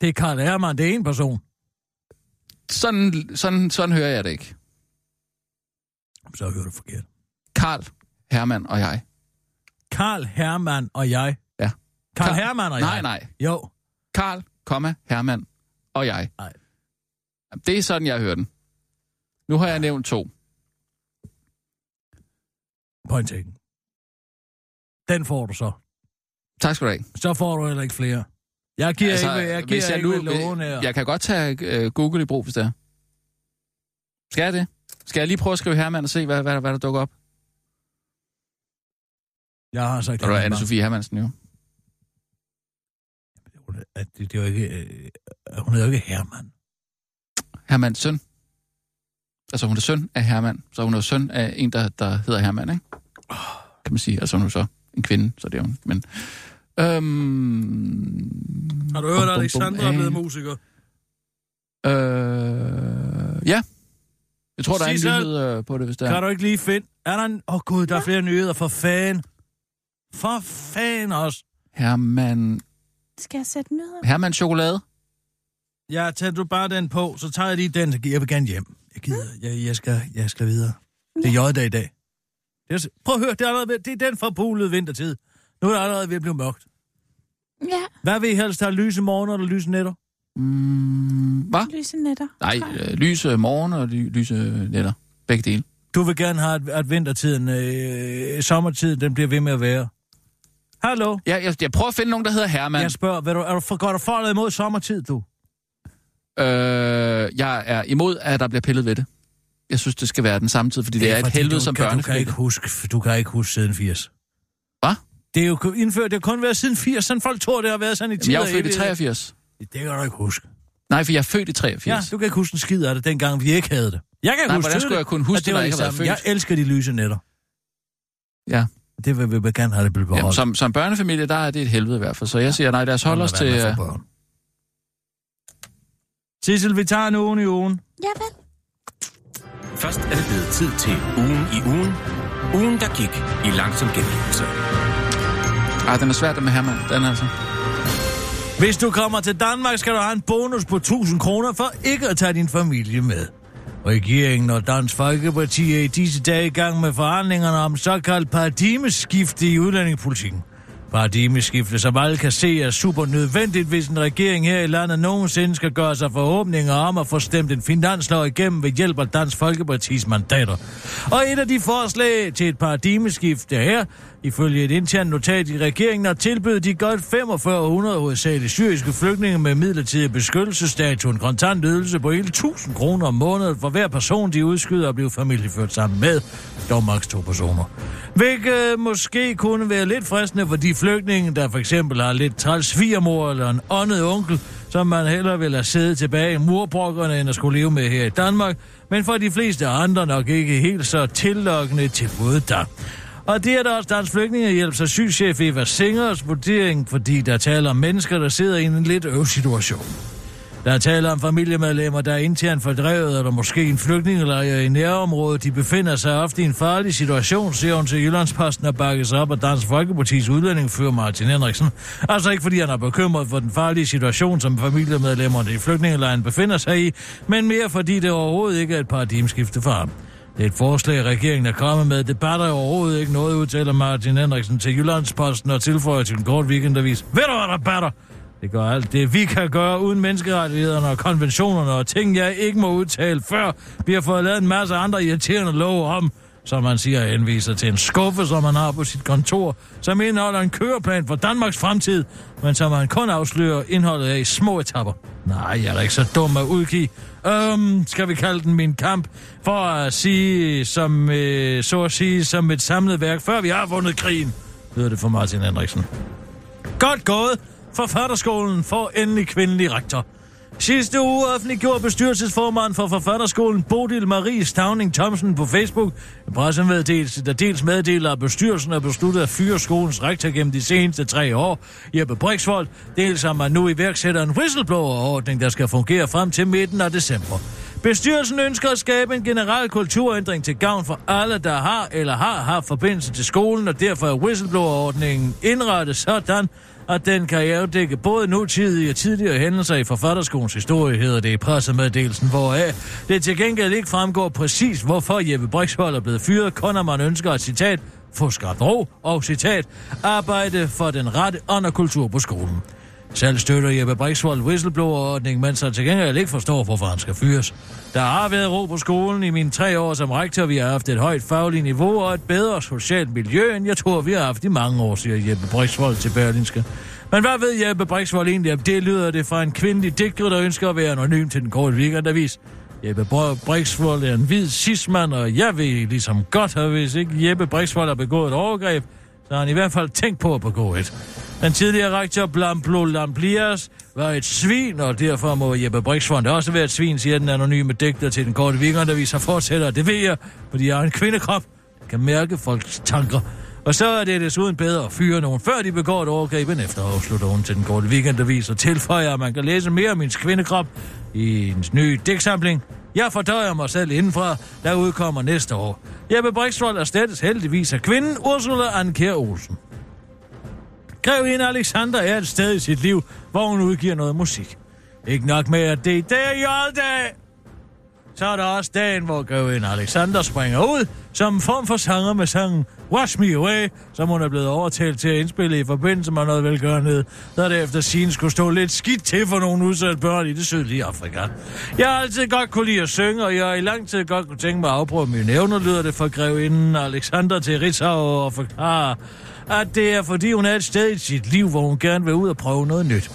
Det er Karl Herman, det er en person. Sådan hører jeg det ikke. Så hører du forkert. Karl Herman og jeg. Karl Herman og jeg. Ja. Karl Herman og jeg. Nej. Jo. Karl, Herman og jeg. Nej. Det er sådan, jeg hører den. Nu har jeg nævnt 2. Point taken. Den får du så. Tak skal du have. Så får du heller ikke flere. Jeg giver altså, ikke, jeg giver ikke låne her. Jeg kan godt tage Google i brug, hvis det er. Skal jeg det? Skal jeg lige prøve at skrive Herman og se, hvad der dukker op? Jeg har sagt Herman. Og du er Anne-Sophie Hermansen, jo. Det er jo ikke... Hun er jo ikke Herman. Hermans søn. Altså, hun er søn af Herman. Så hun er søn af en, der hedder Herman, ikke? Kan man sige. Altså, hun er så en kvinde, så det er hun. Men... Har du hørt, at Alexandra er blevet musiker? Ja. Jeg tror, der er en nyhed på det, hvis der er. Kan du ikke lige finde? Er der en... Åh, gud, der er flere nyheder. For fan. For fan også. Herman... Skal jeg sætte nyheder på? Herman Chokolade. Ja, tager du bare den på, så tager jeg lige den, så jeg vil gerne hjem. Jeg gider. Jeg skal videre. Det er J-dag i dag. Prøv at høre, det er den forbulede vintertid. Nu er det allerede ved at blive mørkt. Ja. Hvad vil I helst have? Lyse morgener eller lyse nætter? Hvad? Lyse nætter. Nej, lyse morgener og lyse nætter. Begge dele. Du vil gerne have, at vintertiden, sommertiden, den bliver ved med at være. Hallo? Ja, jeg prøver at finde nogen, der hedder Herman. Jeg spørger, går du for eller imod sommertid, du? Jeg er imod, at der bliver pillet ved det. Jeg synes, det skal være den samme tid, fordi det er et helvede som børnefamilie. Du kan ikke huske siden 80. Hvad? Det er jo indført, det har kun været siden 80, sådan folk tror, det har været sådan i 10. Jeg er født i 83. Det kan du ikke huske. Nej, for jeg er født i 83. Ja, du kan ikke huske en skid af det, dengang vi ikke havde det. Jeg kan huske det. Nej, skulle jeg kunne huske det, når jeg ikke har været født? Jeg elsker de lyse nætter. Ja. Det vil vi gerne have, det blevet beholdt. Jamen, som børnefamilie, der er det et helvede i hvert fald. Så jeg siger, nej, lad os holde os til... Sissel, vi tager en ugen i ugen. Ja, vel. Først er det blevet tid til ugen i ugen. Ugen, der gik i langsom gengivelse. Ej, den er svært med Herman. Den altså. Hvis du kommer til Danmark, skal du have en bonus på 1000 kroner for ikke at tage din familie med. Regeringen og Dansk Folkeparti er i disse dage i gang med forhandlingerne om såkaldt paradigmeskifte i udlændingepolitikken. Paradigmeskifte, som alle kan se, er super nødvendigt, hvis en regering her i landet nogensinde skal gøre sig forhåbninger om at få stemt en finanslov igennem ved hjælp af Dansk Folkepartis mandater. Og et af de forslag til et paradigmeskifte her, ifølge et internt notat i regeringen, at tilbyde de godt 4500 hovedsageligt syriske flygtninge med midlertidig beskyttelsesstatus en kontant ydelse på hele 1000 kroner om måneden for hver person, de udskyder at blive familieført sammen med, dog maks 2 personer. Hvilket måske kunne være lidt fristende for de flygtninge, der for eksempel har lidt træls svigermor eller en åndet onkel, som man hellere vil have siddet tilbage i murbrokkerne, end at skulle leve med her i Danmark, men for de fleste andre nok ikke helt så tillokkende tilbud der. Og det er der også Dansk Flygtningehjælps asylchef Eva Singers vurdering, fordi der taler om mennesker, der sidder i en lidt øvsituation. Der taler om familiemedlemmer, der er internt fordrevet, eller måske en flygtningelejr i nærområdet. De befinder sig ofte i en farlig situation, siger hun til Jyllandsposten og bakkes op af Dansk Folkepartis udlændingefører Martin Henriksen. Altså ikke fordi han er bekymret for den farlige situation, som familiemedlemmerne i flygtningelejren befinder sig i, men mere fordi det overhovedet ikke er et paradigmeskifte for ham. Det er et forslag, regeringen er kommet med. Det batter overhovedet ikke noget, udtaler Martin Henriksen til Jyllandsposten og tilføjer til en kort weekendavis. Ved du, hvad der batter? Det gør alt det, vi kan gøre uden menneskerettighederne og konventionerne og ting, jeg ikke må udtale før. Vi har fået lavet en masse andre irriterende love om, som man siger henviser til en skuffe, som man har på sit kontor, som indeholder en køreplan for Danmarks fremtid, men som man kun afslører indholdet af i små etapper. Nej, jeg er da ikke så dum at udgive. Skal vi kalde den min kamp, for at sige som, så at sige, som et samlet værk, før vi har vundet krigen, lyder det for Martin Henriksen. Godt gået! Forfatterskolen får endelig kvindelig rektor. Sidste uge offentliggjorde bestyrelsesformand for Forfatterskolen Bodil Marie Stavning Thomsen på Facebook en pressemeddelelse, der dels meddeler, at bestyrelsen har besluttet at fyre skolens rektor gennem de seneste 3 år, Jeppe Brixvold, dels har man nu iværksætter en whistleblower-ordning, der skal fungere frem til midten af december. Bestyrelsen ønsker at skabe en generel kulturændring til gavn for alle, der har eller har haft forbindelse til skolen, og derfor er whistleblower-ordningen indrettet sådan, at den kan afdække både nutidige og tidligere hændelser i forfatterskolens historie, hedder det i pressemeddelelsen, hvoraf det til gengæld ikke fremgår præcis, hvorfor Jeppe Brixvold er blevet fyret, kun at man ønsker at, citat, få skabt ro og, citat, arbejde for den rette underkultur på skolen. Selv støtter Jeppe Brixvold whistleblower-ordning, mens han til gengæld ikke forstår, hvorfor han skal fyres. Der har været ro på skolen i mine 3 år som rektor. Vi har haft et højt fagligt niveau og et bedre socialt miljø, end jeg tror, vi har haft i mange år, siger Jeppe Brixvold til Berlingske. Men hvad ved Jeppe Brixvold egentlig om det, lyder det fra en kvindelig digter, der ønsker at være anonym til den korte weekendavis. Jeppe Brixvold er en hvid cis-mand, og jeg ved ligesom godt, at hvis ikke Jeppe Brixvold har begået et overgreb, så har han i hvert fald tænkt på at begå et. Den tidligere rektor Blamblo Lamblias var et svin, og derfor må Jeppe Brixvold også være et svin, siger den anonyme digter til den korte weekend, der viser fortsætter, det ved jeg, fordi jeg er en kvindekrop, der kan mærke folks tanker. Og så er det desuden bedre at fyre nogen, før de begår et overgreb, end efter at afslutte hun til den korte weekend, der viser tilføjer, at man kan læse mere om hendes kvindekrop i hendes nye digtsamling. Jeg fordøjer mig selv indenfra, der udkommer næste år. Jeppe Brixvold erstattes heldigvis af kvinden Ursula Anker Olsen. Grevinde Alexandra er et sted i sit liv, hvor hun udgiver noget musik. Ikke nok med, at det er J-dag. Så er der også dagen, hvor grevinde Alexandra springer ud som en form for sanger med sangen Wash Me Away, som hun er blevet overtalt til at indspille i forbindelse med noget velgørenhed, der derefter siden skulle stå lidt skidt til for nogle udsatte børn i det sydlige Afrika. Jeg har altid godt kunne lide at synge, og jeg har i lang tid godt kunne tænke mig at afprøve mine evner, lyder det for grevinden Alexandra til Ritzau og forklare, at det er fordi hun er et sted i sit liv, hvor hun gerne vil ud og prøve noget nyt.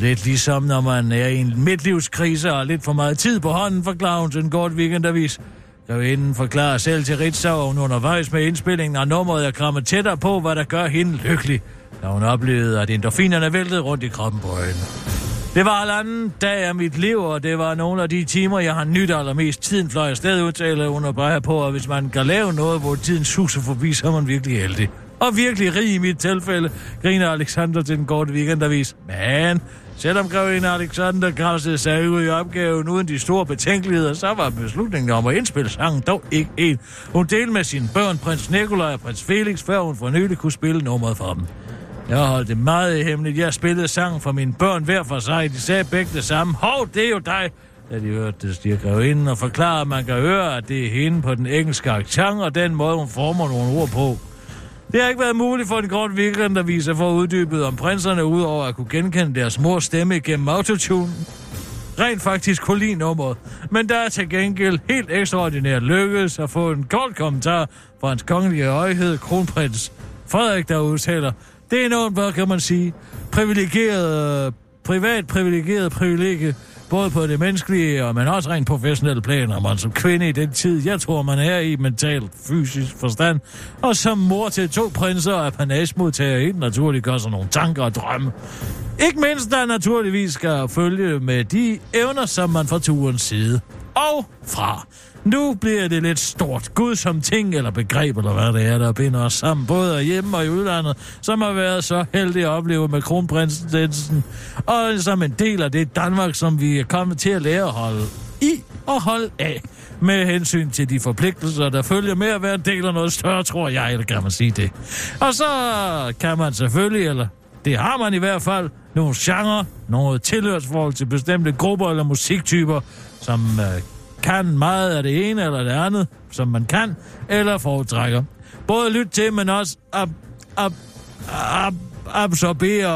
Lidt ligesom når man er i en midtlivskrise og lidt for meget tid på hånden, forklarer hun til en kort weekendavis. Grevinden forklarer selv til Ritzau, og hun undervejs med indspillingen af nummeret er krammet tættere på, hvad der gør hende lykkelig, da hun oplevede, at endorfinerne væltede rundt i kroppen på hende. Det var halvanden dag af mit liv, og det var nogle af de timer, jeg har nydt allermest. Tiden fløj afsted, udtaler hun og peger på, at hvis man kan lave noget, hvor tiden suser forbi, så er man virkelig heldig. Og virkelig rig i mit tilfælde, griner Alexander til den korte weekendavis. Men selvom grevinde Alexander krassede sig ud i opgaven uden de store betænkeligheder, så var beslutningen om at indspille sangen dog ikke en. Hun delte med sine børn, prins Nikolaj og prins Felix, før hun for nylig kunne spille nummeret for dem. Jeg holdt det meget hemmeligt. Jeg spillede sangen for mine børn hver for sig. De sagde begge det samme. Hov, det er jo dig! Da de hørte det, stiger grevinden og forklarer, at man kan høre, at det er hende på den engelske accent, og den måde, hun former nogle ord på. Det har ikke været muligt for en kort weekend, der viser for uddybet om prinserne, udover at kunne genkende deres mors stemme gennem autotune. Rent faktisk kunne lide nummeret. Men der er til gengæld helt ekstraordinært lykkedes at få en kort kommentar fra hans kongelige højhed, kronprins Frederik, der udtaler, det er nogen, hvad kan man sige, privilegeret privilegie, både på det menneskelige, og man også rent professionelle planer, man som kvinde i den tid, jeg tror, man er i mentalt, fysisk forstand, og som mor til 2 prinser og apanagemodtager helt naturligt gør sig nogle tanker og drømme. Ikke mindst, der naturligvis skal følge med de evner, som man fra turens side og fra. Nu bliver det lidt stort. Gud som ting eller begreb, eller hvad det er, der binder os sammen, både hjemme og i udlandet, som har været så heldig at opleve med kronprinsen, og som en del af det Danmark, som vi er kommet til at lære at holde i og holde af, med hensyn til de forpligtelser, der følger med at være en del af noget større, tror jeg, eller kan man sige det. Og så kan man selvfølgelig, eller det har man i hvert fald, nogle genre, nogle tilhørsforhold til bestemte grupper eller musiktyper, som kan meget af det ene eller det andet, som man kan, eller foretrækker. Både lytte til, men også absorbere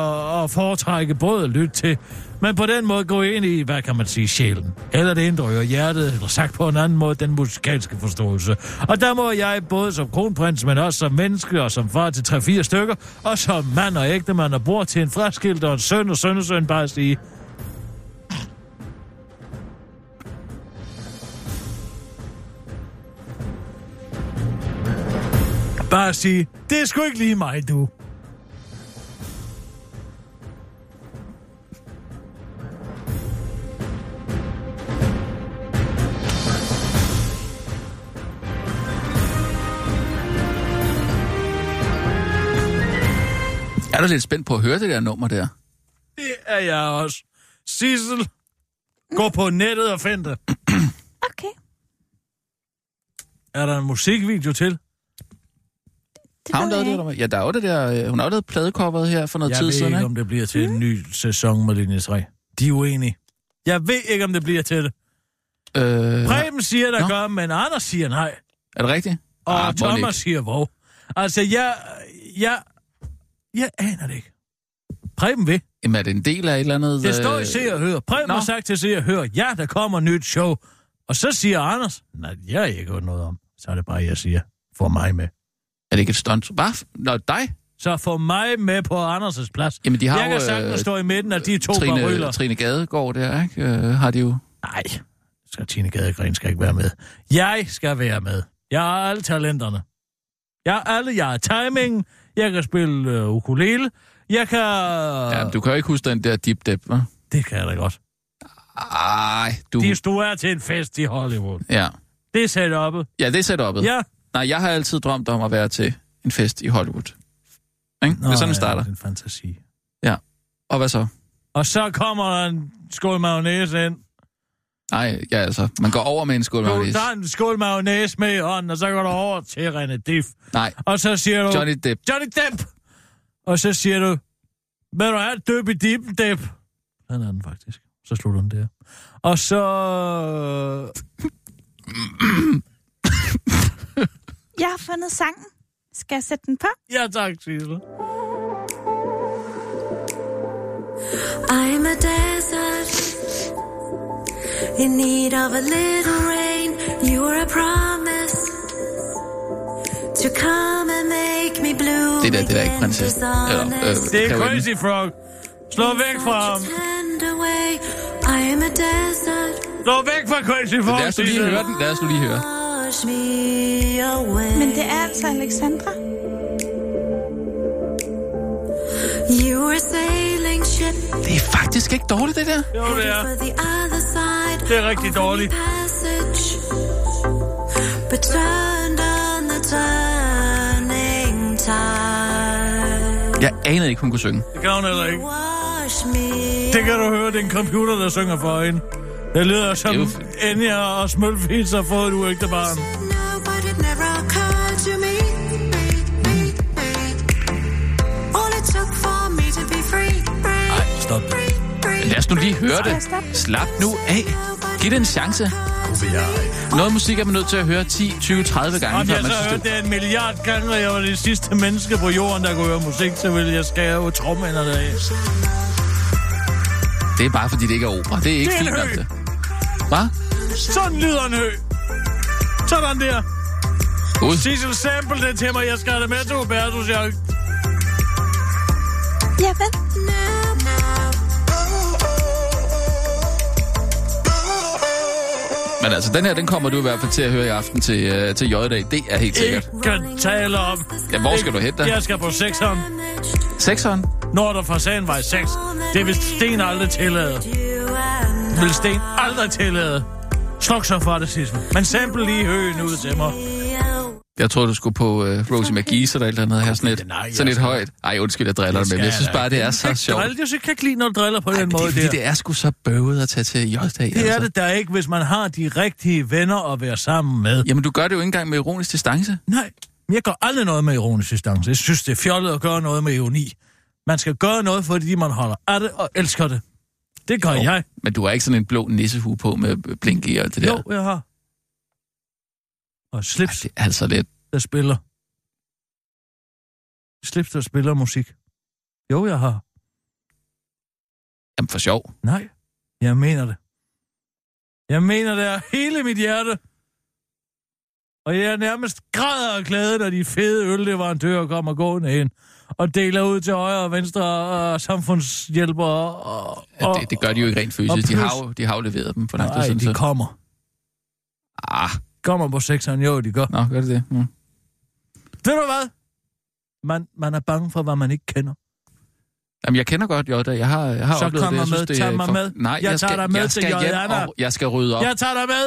og foretrække, både lytte til, men på den måde gå ind i, hvad kan man sige, sjælen, eller det indre øre, hjertet, eller sagt på en anden måde, den musikalske forståelse. Og der må jeg, både som kronprins, men også som menneske, og som far til 3-4 stykker, og som mand og ægtemand og bror til en fraskilt og en søn og søn bare sige, Bare sige, det er sgu ikke lige mig, du. Jeg er da lidt spændt på at høre det der nummer der. Det er jeg også. Sissel, gå på nettet og find det. Okay. Er der en musikvideo til? Det har hun lavet det? Ja, der er jo det der... Hun har jo lavet pladecoveret her for noget tid siden. Jeg ved ikke, om det bliver til en ny sæson med linje 3. De er uenige. Jeg ved ikke, om det bliver til det. Preben siger, der gør, men Anders siger nej. Er det rigtigt? Og Thomas siger, hvor. Altså, jeg aner det ikke. Preben ved. Jamen, er det en del af et eller andet... Det står i Se og Hør. Preben har sagt til Se og Hør, ja, der kommer nyt show. Og så siger Anders, nej, jeg har ikke hørt noget om. Så er det bare, jeg siger, få mig med. Er det ikke et stunt? Bare dig? Så få mig med på Anders' plads. Jamen, de har jeg jo... Jeg kan sagtens stå i midten af de to barryler. Trine Gadegård der, ikke? Har de jo... Nej, Trine Gadegård skal ikke være med. Jeg skal være med. Jeg har alle talenterne. Jeg har timingen. Jeg kan spille ukulele. Jeg kan... Jamen, du kan jo ikke huske den der Deep Dip, hva'? Det kan jeg da godt. Ej, du... De stuerer til en fest i Hollywood. Ja. Det er setup'et. Ja, det er setup'et. Ja. Nej, jeg har altid drømt om at være til en fest i Hollywood. Ikke? Nå, det er sådan, det starter. Det er en fantasi. Ja. Og hvad så? Og så kommer der en skål mayonnaise ind. Nej, ja altså. Man går over med en skål mayonnaise. Du tager en skål mayonnaise med i hånden, og så går du over til René Diff. Nej. Og så siger du... Johnny Depp. Johnny Depp! Og så siger du... Vil du have et døb i dippen, Depp? Den er den faktisk. Så slutter den der. Og så... Jeg har fundet sangen. Skal jeg sætte den på? Ja, tak, Sissel. I'm a desert in need of a little rain. You are a promise to come and make me blue. Det der er ikke prinsesse. Det er Crazy Frog. Slå væk fra ham. Slå væk fra Crazy Frog. Lad os lige høre den. Lad os lige høre. Men det er altså Alexandra. Det er faktisk ikke dårligt, det der. Jo, det er. Det er rigtig dårligt. Jeg anede ikke, hun kunne synge. Det kan hun heller ikke. Det kan du høre, det er en computer, der synger for hende. Det lyder som Enya og Smølfis har fået et uægte barn. Ej, stop. Lad os nu lige høre det. Slap nu af. Giv det en chance. Noget musik er man nødt til at høre 10, 20, 30 gange. Om jeg så hørte det en milliard gange, og jeg var det sidste menneske på jorden, der kunne høre musik, så ville jeg skære trommeænderne af. Det er bare fordi, det ikke er opera. Det er ikke fint nok det. Hvad? Sådan lyder en hø. Sådan der. God. Sissel, sample det til mig. Jeg skal have det med til Hubertus. Ja, hvad? Men altså, den her, den kommer du i hvert fald til at høre i aften til J-dag. Det er helt sikkert. Ikke tale om. Ja, hvor skal du hen da? Jeg skal på 6'eren. 6'eren? Når der fra Sandvej 6. Det vil Sten aldrig tillade. Vil Sten aldrig tillade. Sluk så for det, Sissel. Men sample lige høen ud til mig. Jeg tror du skulle på Rosie McGee's eller et eller andet her, sådan et højt. Ej, undskyld, jeg driller dig med, men jeg synes bare, det er så sjovt. Jeg synes ikke, jeg kan lide, når du driller på den måde der. Det er sgu så bøvet at tage til J-dag. Det er det der ikke, hvis man har de rigtige venner at være sammen med. Jamen, du gør det jo ikke engang med ironisk distance. Nej, men jeg gør aldrig noget med ironisk distance. Jeg synes, det er fjollet at gøre noget med ironi. Man skal gøre noget, fordi man holder af det og elsker det. Det gør jeg. Men du har ikke sådan en blå nissehue på med blink i og det der? Jo, jeg har. Og slips, ej, altså lidt. Der spiller. Slips, der spiller musik. Jo, jeg har. Jamen for sjov. Nej, jeg mener det. Jeg mener det af hele mit hjerte. Og jeg nærmest græder og glæder, da de fede ølleverandører kommer gående ind og deler ud til højre og venstre og samfundshjælpere. Ja, det gør de jo ikke rent fysisk. De har jo leveret dem for langt. Nej, de kommer. Kommer på 6'eren, jo, de gør. Nå, gør det det? Ja. Ved du hvad? Man er bange for, hvad man ikke kender. Jamen, jeg kender godt J-dag. Jeg har oplevet det. Så kom mig med. Tag mig med. Nej, jeg tager dig med til J-dag. Jeg skal rydde op. Jeg tager dig med.